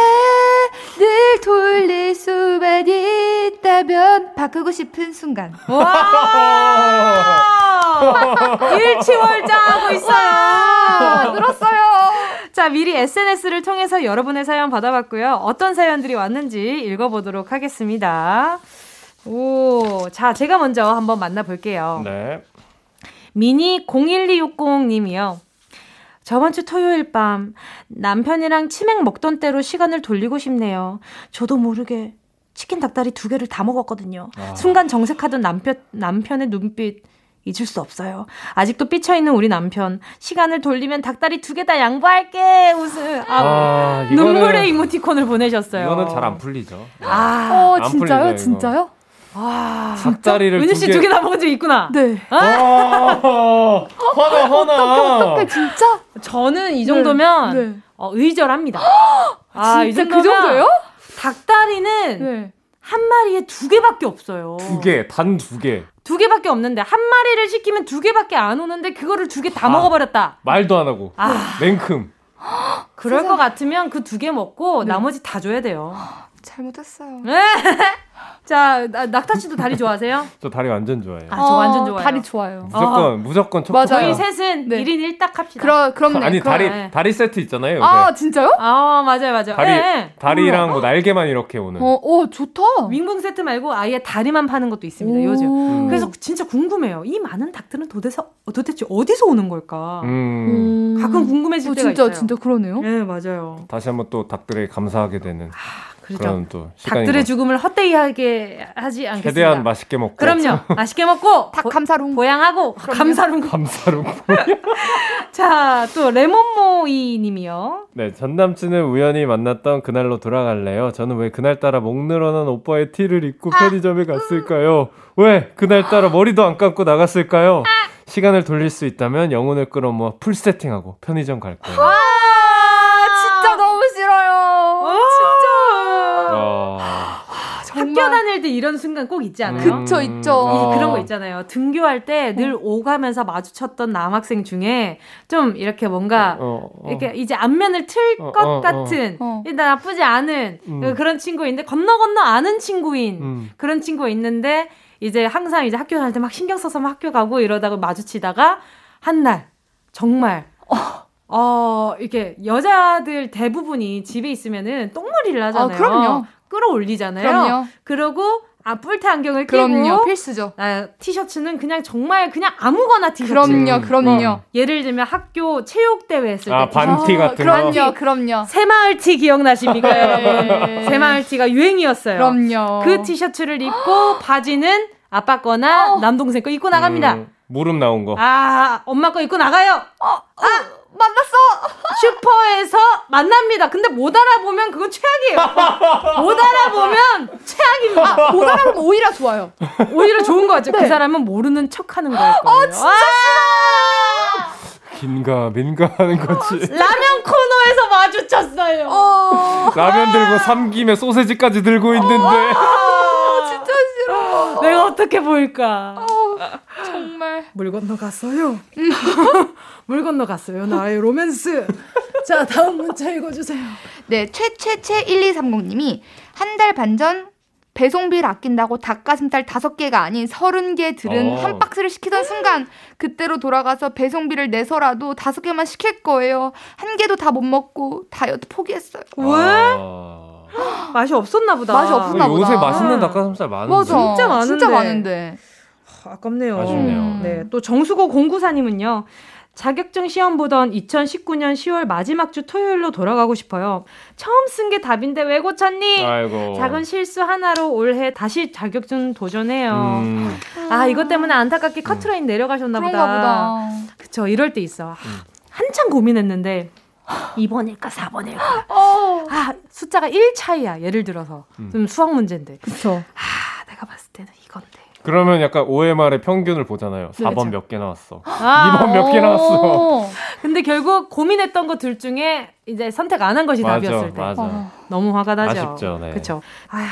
돌릴 수만 있다면 바꾸고 싶은 순간. 일치월장하고 있어요. 늘었어요. 자, 미리 SNS를 통해서 여러분의 사연 받아봤고요. 어떤 사연들이 왔는지 읽어보도록 하겠습니다. 오, 자, 제가 먼저 한번 만나볼게요. 네. 미니 01260님이요. 저번 주 토요일 밤 남편이랑 치맥 먹던 때로 시간을 돌리고 싶네요. 저도 모르게 치킨 닭다리 2개를 다 먹었거든요. 순간 정색하던 남편의 눈빛 잊을 수 없어요. 아직도 삐쳐있는 우리 남편. 시간을 돌리면 닭다리 2개 다 양보할게. 웃음. 눈물의 이모티콘을 보내셨어요. 이거는 잘 안 풀리죠. 안 진짜요? 풀리죠, 진짜요? 와, 닭다리를 은유 씨 2개 다 먹은 적 있구나. 네. 허나. 진짜? 저는 이 정도면 네. 의절합니다. 진짜 그 정도요? 닭다리는 한 마리에 2개밖에 없어요. 2개, 단 2개. 2개밖에 없는데 한 마리를 시키면 2개밖에 안 오는데 그거를 2개 다 먹어버렸다. 말도 안 하고. 냉큼. 그럴 세상에. 것 같으면 그 2개 먹고 나머지 다 줘야 돼요. 잘못했어요. 자, 낙타 씨도 다리 좋아하세요? 저 다리 완전 좋아해요. 저 완전 좋아요. 다리 좋아요. 무조건 척척. 저희 셋은 1인 1닭 합시다. 그럼요. 아니, 다리 세트 있잖아요. 요새. 진짜요? 맞아요. 다리랑 뭐 날개만 이렇게 오는. 좋다. 윙봉 세트 말고 아예 다리만 파는 것도 있습니다, 요즘. 그래서 진짜 궁금해요. 이 많은 닭들은 도대체 어디서 오는 걸까? 가끔 궁금해질 때가 있어요. 진짜 그러네요. 네, 맞아요. 다시 한번 또 닭들에 감사하게 되는. 그렇죠. 또 닭들의 죽음을 헛되이 하게 하지 않겠습니다. 최대한 맛있게 먹고. 그럼요. 맛있게 먹고 닭 감사롱 보양하고. 감사롱 보양. 자, 또 레몬모이 님이요. 네, 전 남친을 우연히 만났던 그날로 돌아갈래요. 저는 왜 그날따라 목 늘어난 오빠의 티를 입고 편의점에 갔을까요? 왜 그날따라 머리도 안 감고 나갔을까요? 시간을 돌릴 수 있다면 영혼을 끌어모아 풀세팅하고 편의점 갈 거예요. 진짜 너무 싫어요. 학교 다닐 때 이런 순간 꼭 있지 않아요? 그쵸, 있죠. 그런 거 있잖아요. 등교할 때 늘 오가면서 마주쳤던 남학생 중에 좀 이렇게 뭔가 이렇게 이제 안면을 틀 것 같은 일단 나쁘지 않은 그런 친구인데 건너 아는 친구인 그런 친구가 있는데 이제 항상 이제 학교 다닐 때 막 신경 써서 막 학교 가고 이러다가 마주치다가 한 날 정말 이렇게 여자들 대부분이 집에 있으면은 똥머리를 하잖아요. 그럼요. 끌어올리잖아요. 그럼요. 그러고 뿔테 안경을 끼고. 그럼요. 필수죠. 티셔츠는 그냥 아무거나 티셔츠. 그럼요. 예를 들면 학교 체육대회 했을 때. 반티 같은 거. 그럼요. 새마을티 기억나십니까? 네. 새마을티가 유행이었어요. 그럼요. 그 티셔츠를 입고 바지는 아빠 거나 남동생 거 입고 나갑니다. 무릎 나온 거. 엄마 거 입고 나가요. 만났어! 슈퍼에서 만납니다. 근데 못 알아보면 그건 최악이에요. 못 알아보면 최악입니다. 아, 못 알아보면 오히려 좋아요. 오히려 좋은 거 같죠? 네. 그 사람은 모르는 척 하는 거예요. 아, 진짜 싫어! 긴가민가 하는 거지. 라면 코너에서 마주쳤어요. 라면 들고 삼김에 소세지까지 들고 있는데. 진짜 싫어. 내가 어떻게 보일까. 정말. 물 건너갔어요. 물 건너갔어요. 나의 로맨스. 자, 다음 문자 읽어주세요. 네, 최최최1230님이 한 달 반 전 배송비를 아낀다고 닭가슴살 5개가 아닌 30개 들은 한 박스를 시키던 순간 그때로 돌아가서 배송비를 내서라도 5개만 시킬 거예요. 한 개도 다 못 먹고 다이어트 포기했어요. 왜? 맛이 없었나 보다. 맛이 없었나 보다. 요새 맛있는 닭가슴살 많은데. 맞아. 진짜 많은데. 진짜 많은데. 아깝네요. 아쉽네요. 네, 또 정수고 공구사님은요. 자격증 시험 보던 2019년 10월 마지막 주 토요일로 돌아가고 싶어요. 처음 쓴 게 답인데 왜 고쳤니? 아이고. 작은 실수 하나로 올해 다시 자격증 도전해요. 아, 이것 때문에 안타깝게 커트라인 내려가셨나 보다. 그쵸, 이럴 때 있어. 한참 고민했는데 2번일까 4번일까. 아, 숫자가 1 차이야. 예를 들어서 좀 수학 문제인데. 그쵸. 아, 내가 봤을 때는 이건데. 그러면 약간 OMR의 평균을 보잖아요. 4번 몇 개 나왔어. 2번 몇 개 나왔어. 근데 결국 고민했던 것들 중에 이제 선택 안 한 것이 답이었을 때. 맞아. 너무 화가 나죠. 아쉽죠. 네. 그렇죠. 아휴,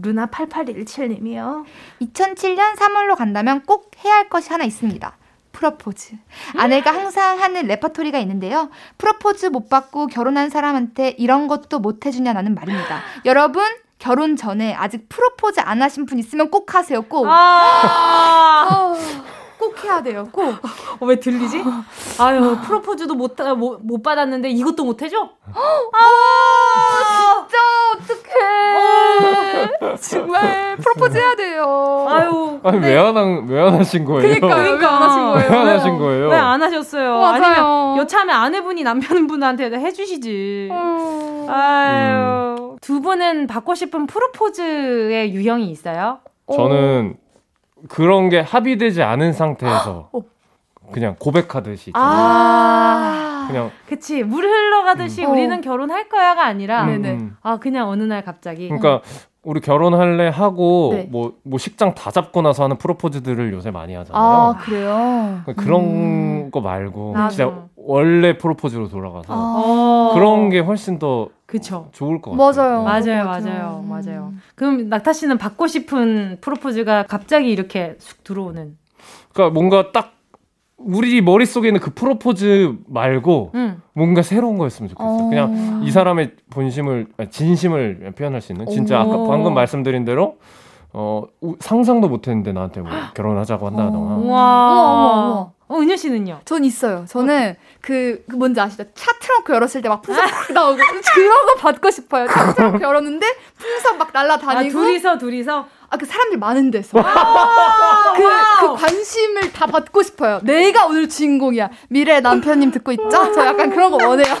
루나8817님이요. 2007년 3월로 간다면 꼭 해야 할 것이 하나 있습니다. 프로포즈. 아내가 항상 하는 레퍼토리가 있는데요. 프로포즈 못 받고 결혼한 사람한테 이런 것도 못 해주냐는 말입니다. 여러분, 결혼 전에 아직 프로포즈 안 하신 분 있으면 꼭 하세요. 꼭. 꼭 해야 돼요. 꼭. 왜 들리지? 아유, 프로포즈도 못 받았는데 이것도 못 해줘? 진짜 어떡해. 정말 프로포즈 해야 돼요. 아유. 아니, 왜 안 하신 거예요? 그러니까. 왜 안 하신 거예요? 왜 안 하셨어요? 맞아요. 아니면 여차하면 아내분이 남편분한테 해주시지. 아유. 두 분은 받고 싶은 프로포즈의 유형이 있어요? 저는 그런 게 합의되지 않은 상태에서 그냥 고백하듯이. 그냥. 그치. 물 흘러가듯이 우리는 결혼할 거야가 아니라. 아, 그냥 어느 날 갑자기. 그러니까 우리 결혼할래 하고 뭐 식장 다 잡고 나서 하는 프로포즈들을 요새 많이 하잖아요. 아, 그래요? 그런 거 말고 진짜 원래 프로포즈로 돌아가서 그런 게 훨씬 더 그쵸. 좋을 것 같아요. 맞아요. 그럼 낙타 씨는 받고 싶은 프로포즈가 갑자기 이렇게 쑥 들어오는. 그러니까 뭔가 딱 우리 머릿속에 있는 그 프로포즈 말고 뭔가 새로운 거였으면 좋겠어요. 그냥 이 사람의 진심을 표현할 수 있는. 진짜 아까 방금 말씀드린 대로 상상도 못했는데 나한테 뭐 결혼하자고 한다던가. 우와. 은유 씨는요? 전 있어요. 저는 그 뭔지 아시죠? 차 트렁크 열었을 때 막 풍선 막 나오고 그런 거 받고 싶어요. 차 트렁크 열었는데 풍선 막 날아다니고. 아, 둘이서? 아, 그 사람들 많은 데서. 그 관심을 다 받고 싶어요. 내가 오늘 주인공이야. 미래의 남편님 듣고 있죠? 저 약간 그런 거 원해요.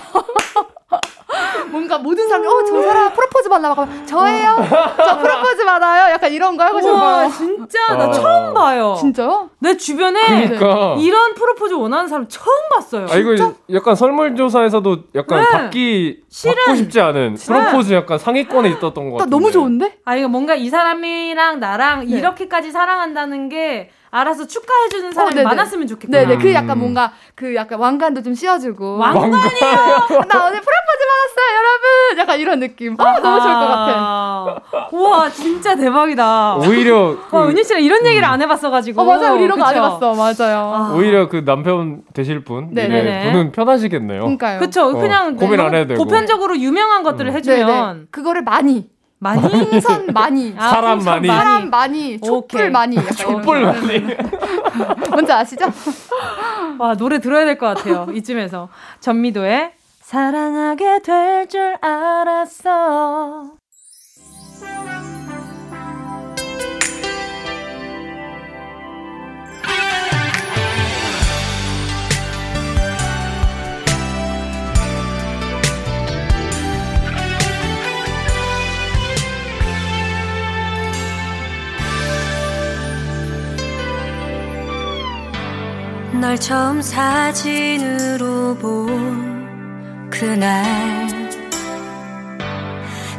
뭔가 모든 사람이 저 사람 프로포즈 받나 봐. 저예요. 저 프로포즈 받아요. 약간 이런 거 하고 싶어요. 진짜 나 처음 봐요. 진짜요? 내 주변에 그러니까. 이런 프로포즈 원하는 사람 처음 봤어요. 아, 이거 진짜? 약간 설문조사에서도 약간 받고 싶지 않은 프로포즈 약간 상위권에 있었던 것 같아요. 너무 좋은데? 아, 이거 뭔가 이 사람이랑 나랑 이렇게까지 사랑한다는 게 알아서 축하해주는 사람이 많았으면 좋겠구나. 네네. 그 약간 뭔가 그 약간 왕관도 좀 씌워주고. 왕관이에요. 나 오늘 프로포즈 받았어요, 여러분. 약간 이런 느낌. 너무 좋을 것 같아. 우와, 진짜 대박이다. 오히려 은유 씨랑 이런 얘기를 안 해봤어가지고. 맞아요. 우리 이런 거 안 해봤어. 맞아요. 오히려 그 남편 되실 분, 분은 편하시겠네요. 그러니까요. 그쵸. 그냥 고민 안 해도 되고. 보편적으로 유명한 것들을 해주면 그거를 많이 풍선 많이 사람 많이 촛불 많이 뭔지 아시죠? 와, 노래 들어야 될 것 같아요. 이쯤에서 전미도의 사랑하게 될 줄 알았어. 널 처음 사진으로 본 그날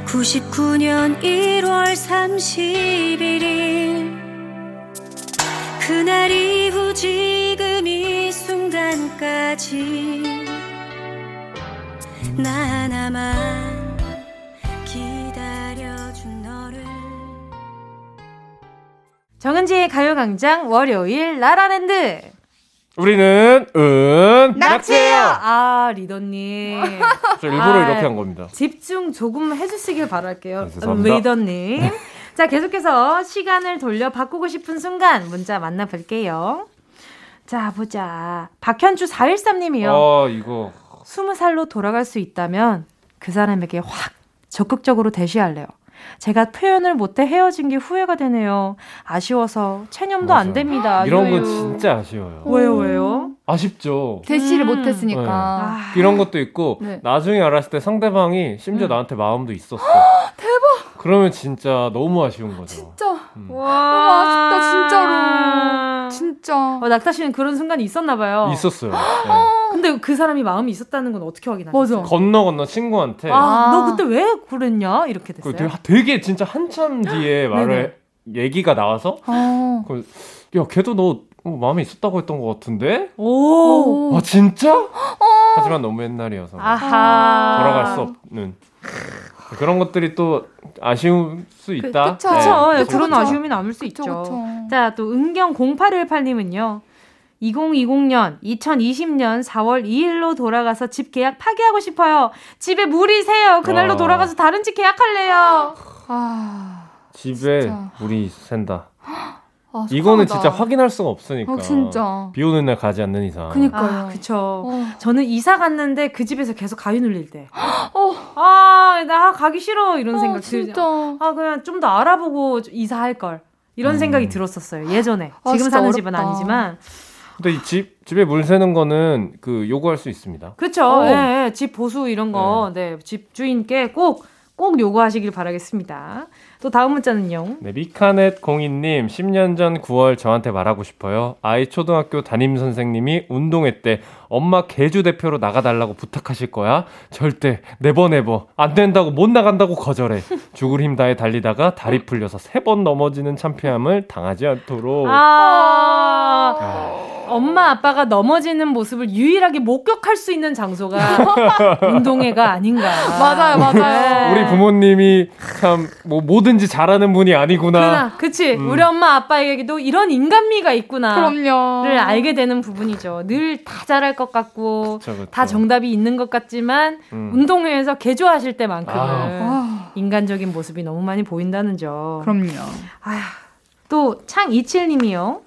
99년 1월 31일 그날 이후 지금 이 순간까지 나 하나만 기다려준 너를. 정은지의 가요광장 월요일 라라랜드. 우리는 낙지예요. 아, 리더님. 저 일부러 이렇게 한 겁니다. 집중 조금 해주시길 바랄게요. 네, 리더님. 자, 계속해서 시간을 돌려 바꾸고 싶은 순간 문자 만나볼게요. 자, 보자. 박현주 413님이요. 이거. 20살로 돌아갈 수 있다면 그 사람에게 확 적극적으로 대시할래요. 제가 표현을 못해 헤어진 게 후회가 되네요. 아쉬워서 체념도 맞아요. 안 됩니다. 이런 건 진짜 아쉬워요. 왜요? 아쉽죠. 대시를 못했으니까. 네. 이런 것도 있고 네. 나중에 알았을 때 상대방이 심지어 나한테 마음도 있었어. 대박. 그러면 진짜 너무 아쉬운 거죠. 진짜. 와, 너무 아쉽다 진짜로. 진짜. 낙타 씨는 그런 순간이 있었나 봐요. 있었어요. 네. 근데 그 사람이 마음이 있었다는 건 어떻게 확인하셨어요? 맞아. 건너 친구한테 너 그때 왜 그랬냐? 이렇게 됐어요. 되게 진짜 한참 뒤에 말을 얘기가 나와서 야, 걔도 너 마음에 있었다고 했던 것 같은데? 오. 아, 진짜? 하지만 너무 옛날이어서 아하. 돌아갈 수 없는 그런 것들이 또 아쉬울 수 있다. 그쵸. 네. 그런 아쉬움이 남을 수 있죠. 자, 또 은경 0818님은요 2020년 4월 2일로 돌아가서 집 계약 파기하고 싶어요. 집에 물이 새요. 그날로 돌아가서 다른 집 계약할래요. 집에 진짜. 물이 샌다. 이거는 진짜 확인할 수가 없으니까. 진짜. 비 오는 날 가지 않는 이상. 그니까요. 그쵸. 저는 이사 갔는데 그 집에서 계속 가위 눌릴 때. 나 가기 싫어. 이런 생각 들죠. 그냥 좀 더 알아보고 이사할 걸. 이런 생각이 들었었어요. 예전에. 지금 사는 집은 아니지만. 근데 이 집에 물 새는 거는 요구할 수 있습니다. 그렇죠. 네, 집 보수 이런 거, 네, 집주인께 꼭 요구하시길 바라겠습니다. 또 다음 문자는요. 네, 미카넷02님, 10년 전 9월 저한테 말하고 싶어요. 아이 초등학교 담임 선생님이 운동회 때 엄마 개주 대표로 나가달라고 부탁하실 거야. 절대 네버 안 된다고 못 나간다고 거절해. 죽을 힘 다해 달리다가 다리 풀려서 3번 넘어지는 창피함을 당하지 않도록. 엄마 아빠가 넘어지는 모습을 유일하게 목격할 수 있는 장소가 운동회가 아닌가. 맞아요. 우리 부모님이 참 뭐든지 잘하는 분이 아니구나. 그치. 우리 엄마 아빠에게도 이런 인간미가 있구나. 그럼요.를 알게 되는 부분이죠. 늘 다 잘할 것 같고 그쵸. 다 정답이 있는 것 같지만 운동회에서 개조하실 때만큼은 인간적인 모습이 너무 많이 보인다는 점. 그럼요. 또 창27님이요.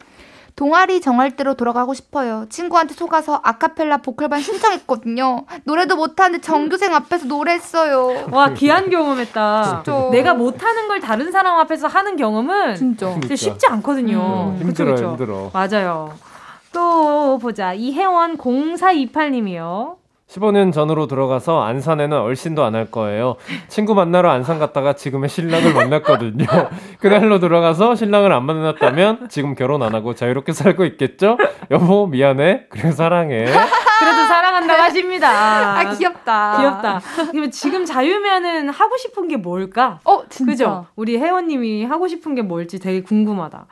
동아리 정할 대로 돌아가고 싶어요. 친구한테 속아서 아카펠라 보컬반 신청했거든요. 노래도 못하는데 전교생 앞에서 노래했어요. 와, 귀한 경험했다. 진짜. 내가 못하는 걸 다른 사람 앞에서 하는 경험은 진짜 쉽지 않거든요. 힘들어. 맞아요. 또 보자. 이혜원 0428님이요. 15년 전으로 들어가서 안산에는 얼씬도 안 할 거예요. 친구 만나러 안산 갔다가 지금의 신랑을 만났거든요. 그날로 들어가서 신랑을 안 만났다면 지금 결혼 안 하고 자유롭게 살고 있겠죠? 여보 미안해. 그래 사랑해. 그래도 사랑한다고 하십니다. 귀엽다. 그러면 지금 자유면은 하고 싶은 게 뭘까? 진짜. 그죠? 우리 혜원님이 하고 싶은 게 뭘지 되게 궁금하다.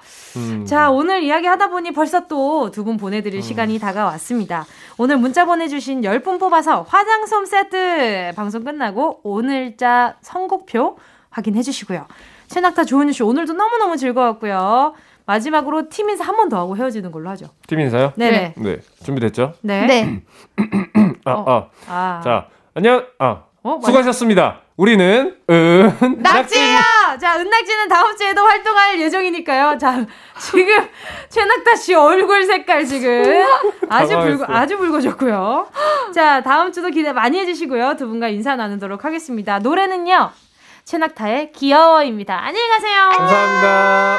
자, 오늘 이야기하다 보니 벌써 또 두 분 보내드릴 시간이 다가왔습니다. 오늘 문자 보내주신 10분 뽑아서 화장솜 세트 방송 끝나고 오늘자 선곡표 확인해 주시고요. 최낙타 조은유 씨 오늘도 너무너무 즐거웠고요. 마지막으로 팀 인사 한 번 더 하고 헤어지는 걸로 하죠. 팀 인사요? 네네. 네. 준비됐죠? 네. 자, 안녕. 수고하셨습니다. 우리는 은낙지예요. 자, 은낙지는 다음 주에도 활동할 예정이니까요. 자, 지금 최낙타 씨 얼굴 색깔 지금 아주 붉어졌고요. 자, 다음 주도 기대 많이 해주시고요. 두 분과 인사 나누도록 하겠습니다. 노래는요, 최낙타의 귀여워입니다. 안녕히 가세요. 감사합니다.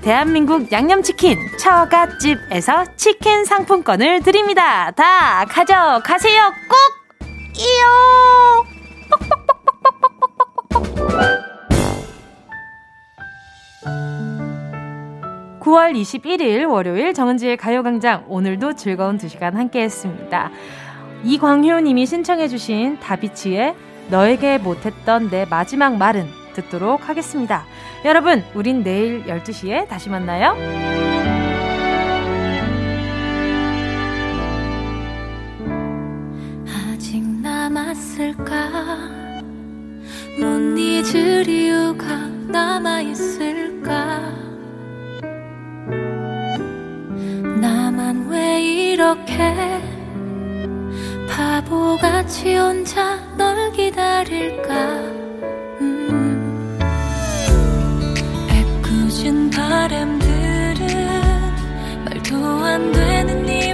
대한민국 양념치킨 처갓집에서 치킨 상품권을 드립니다. 다 가져가세요. 꼭! 이요! 뻑뻑뻑뻑뻑뻑뻑뻑뻑뻑. 9월 21일 월요일 정은지의 가요광장, 오늘도 즐거운 2시간 함께했습니다. 이광효님이 신청해주신 다비치의 너에게 못했던 내 마지막 말은 듣도록 하겠습니다. 여러분, 우린 내일 12시에 다시 만나요. 아직 남았을까? 못 잊을 이유가 남아있을까? 나만 왜 이렇게 바보같이 혼자 널 기다릴까? 애꿎은 바람들은 말도 안 되는 일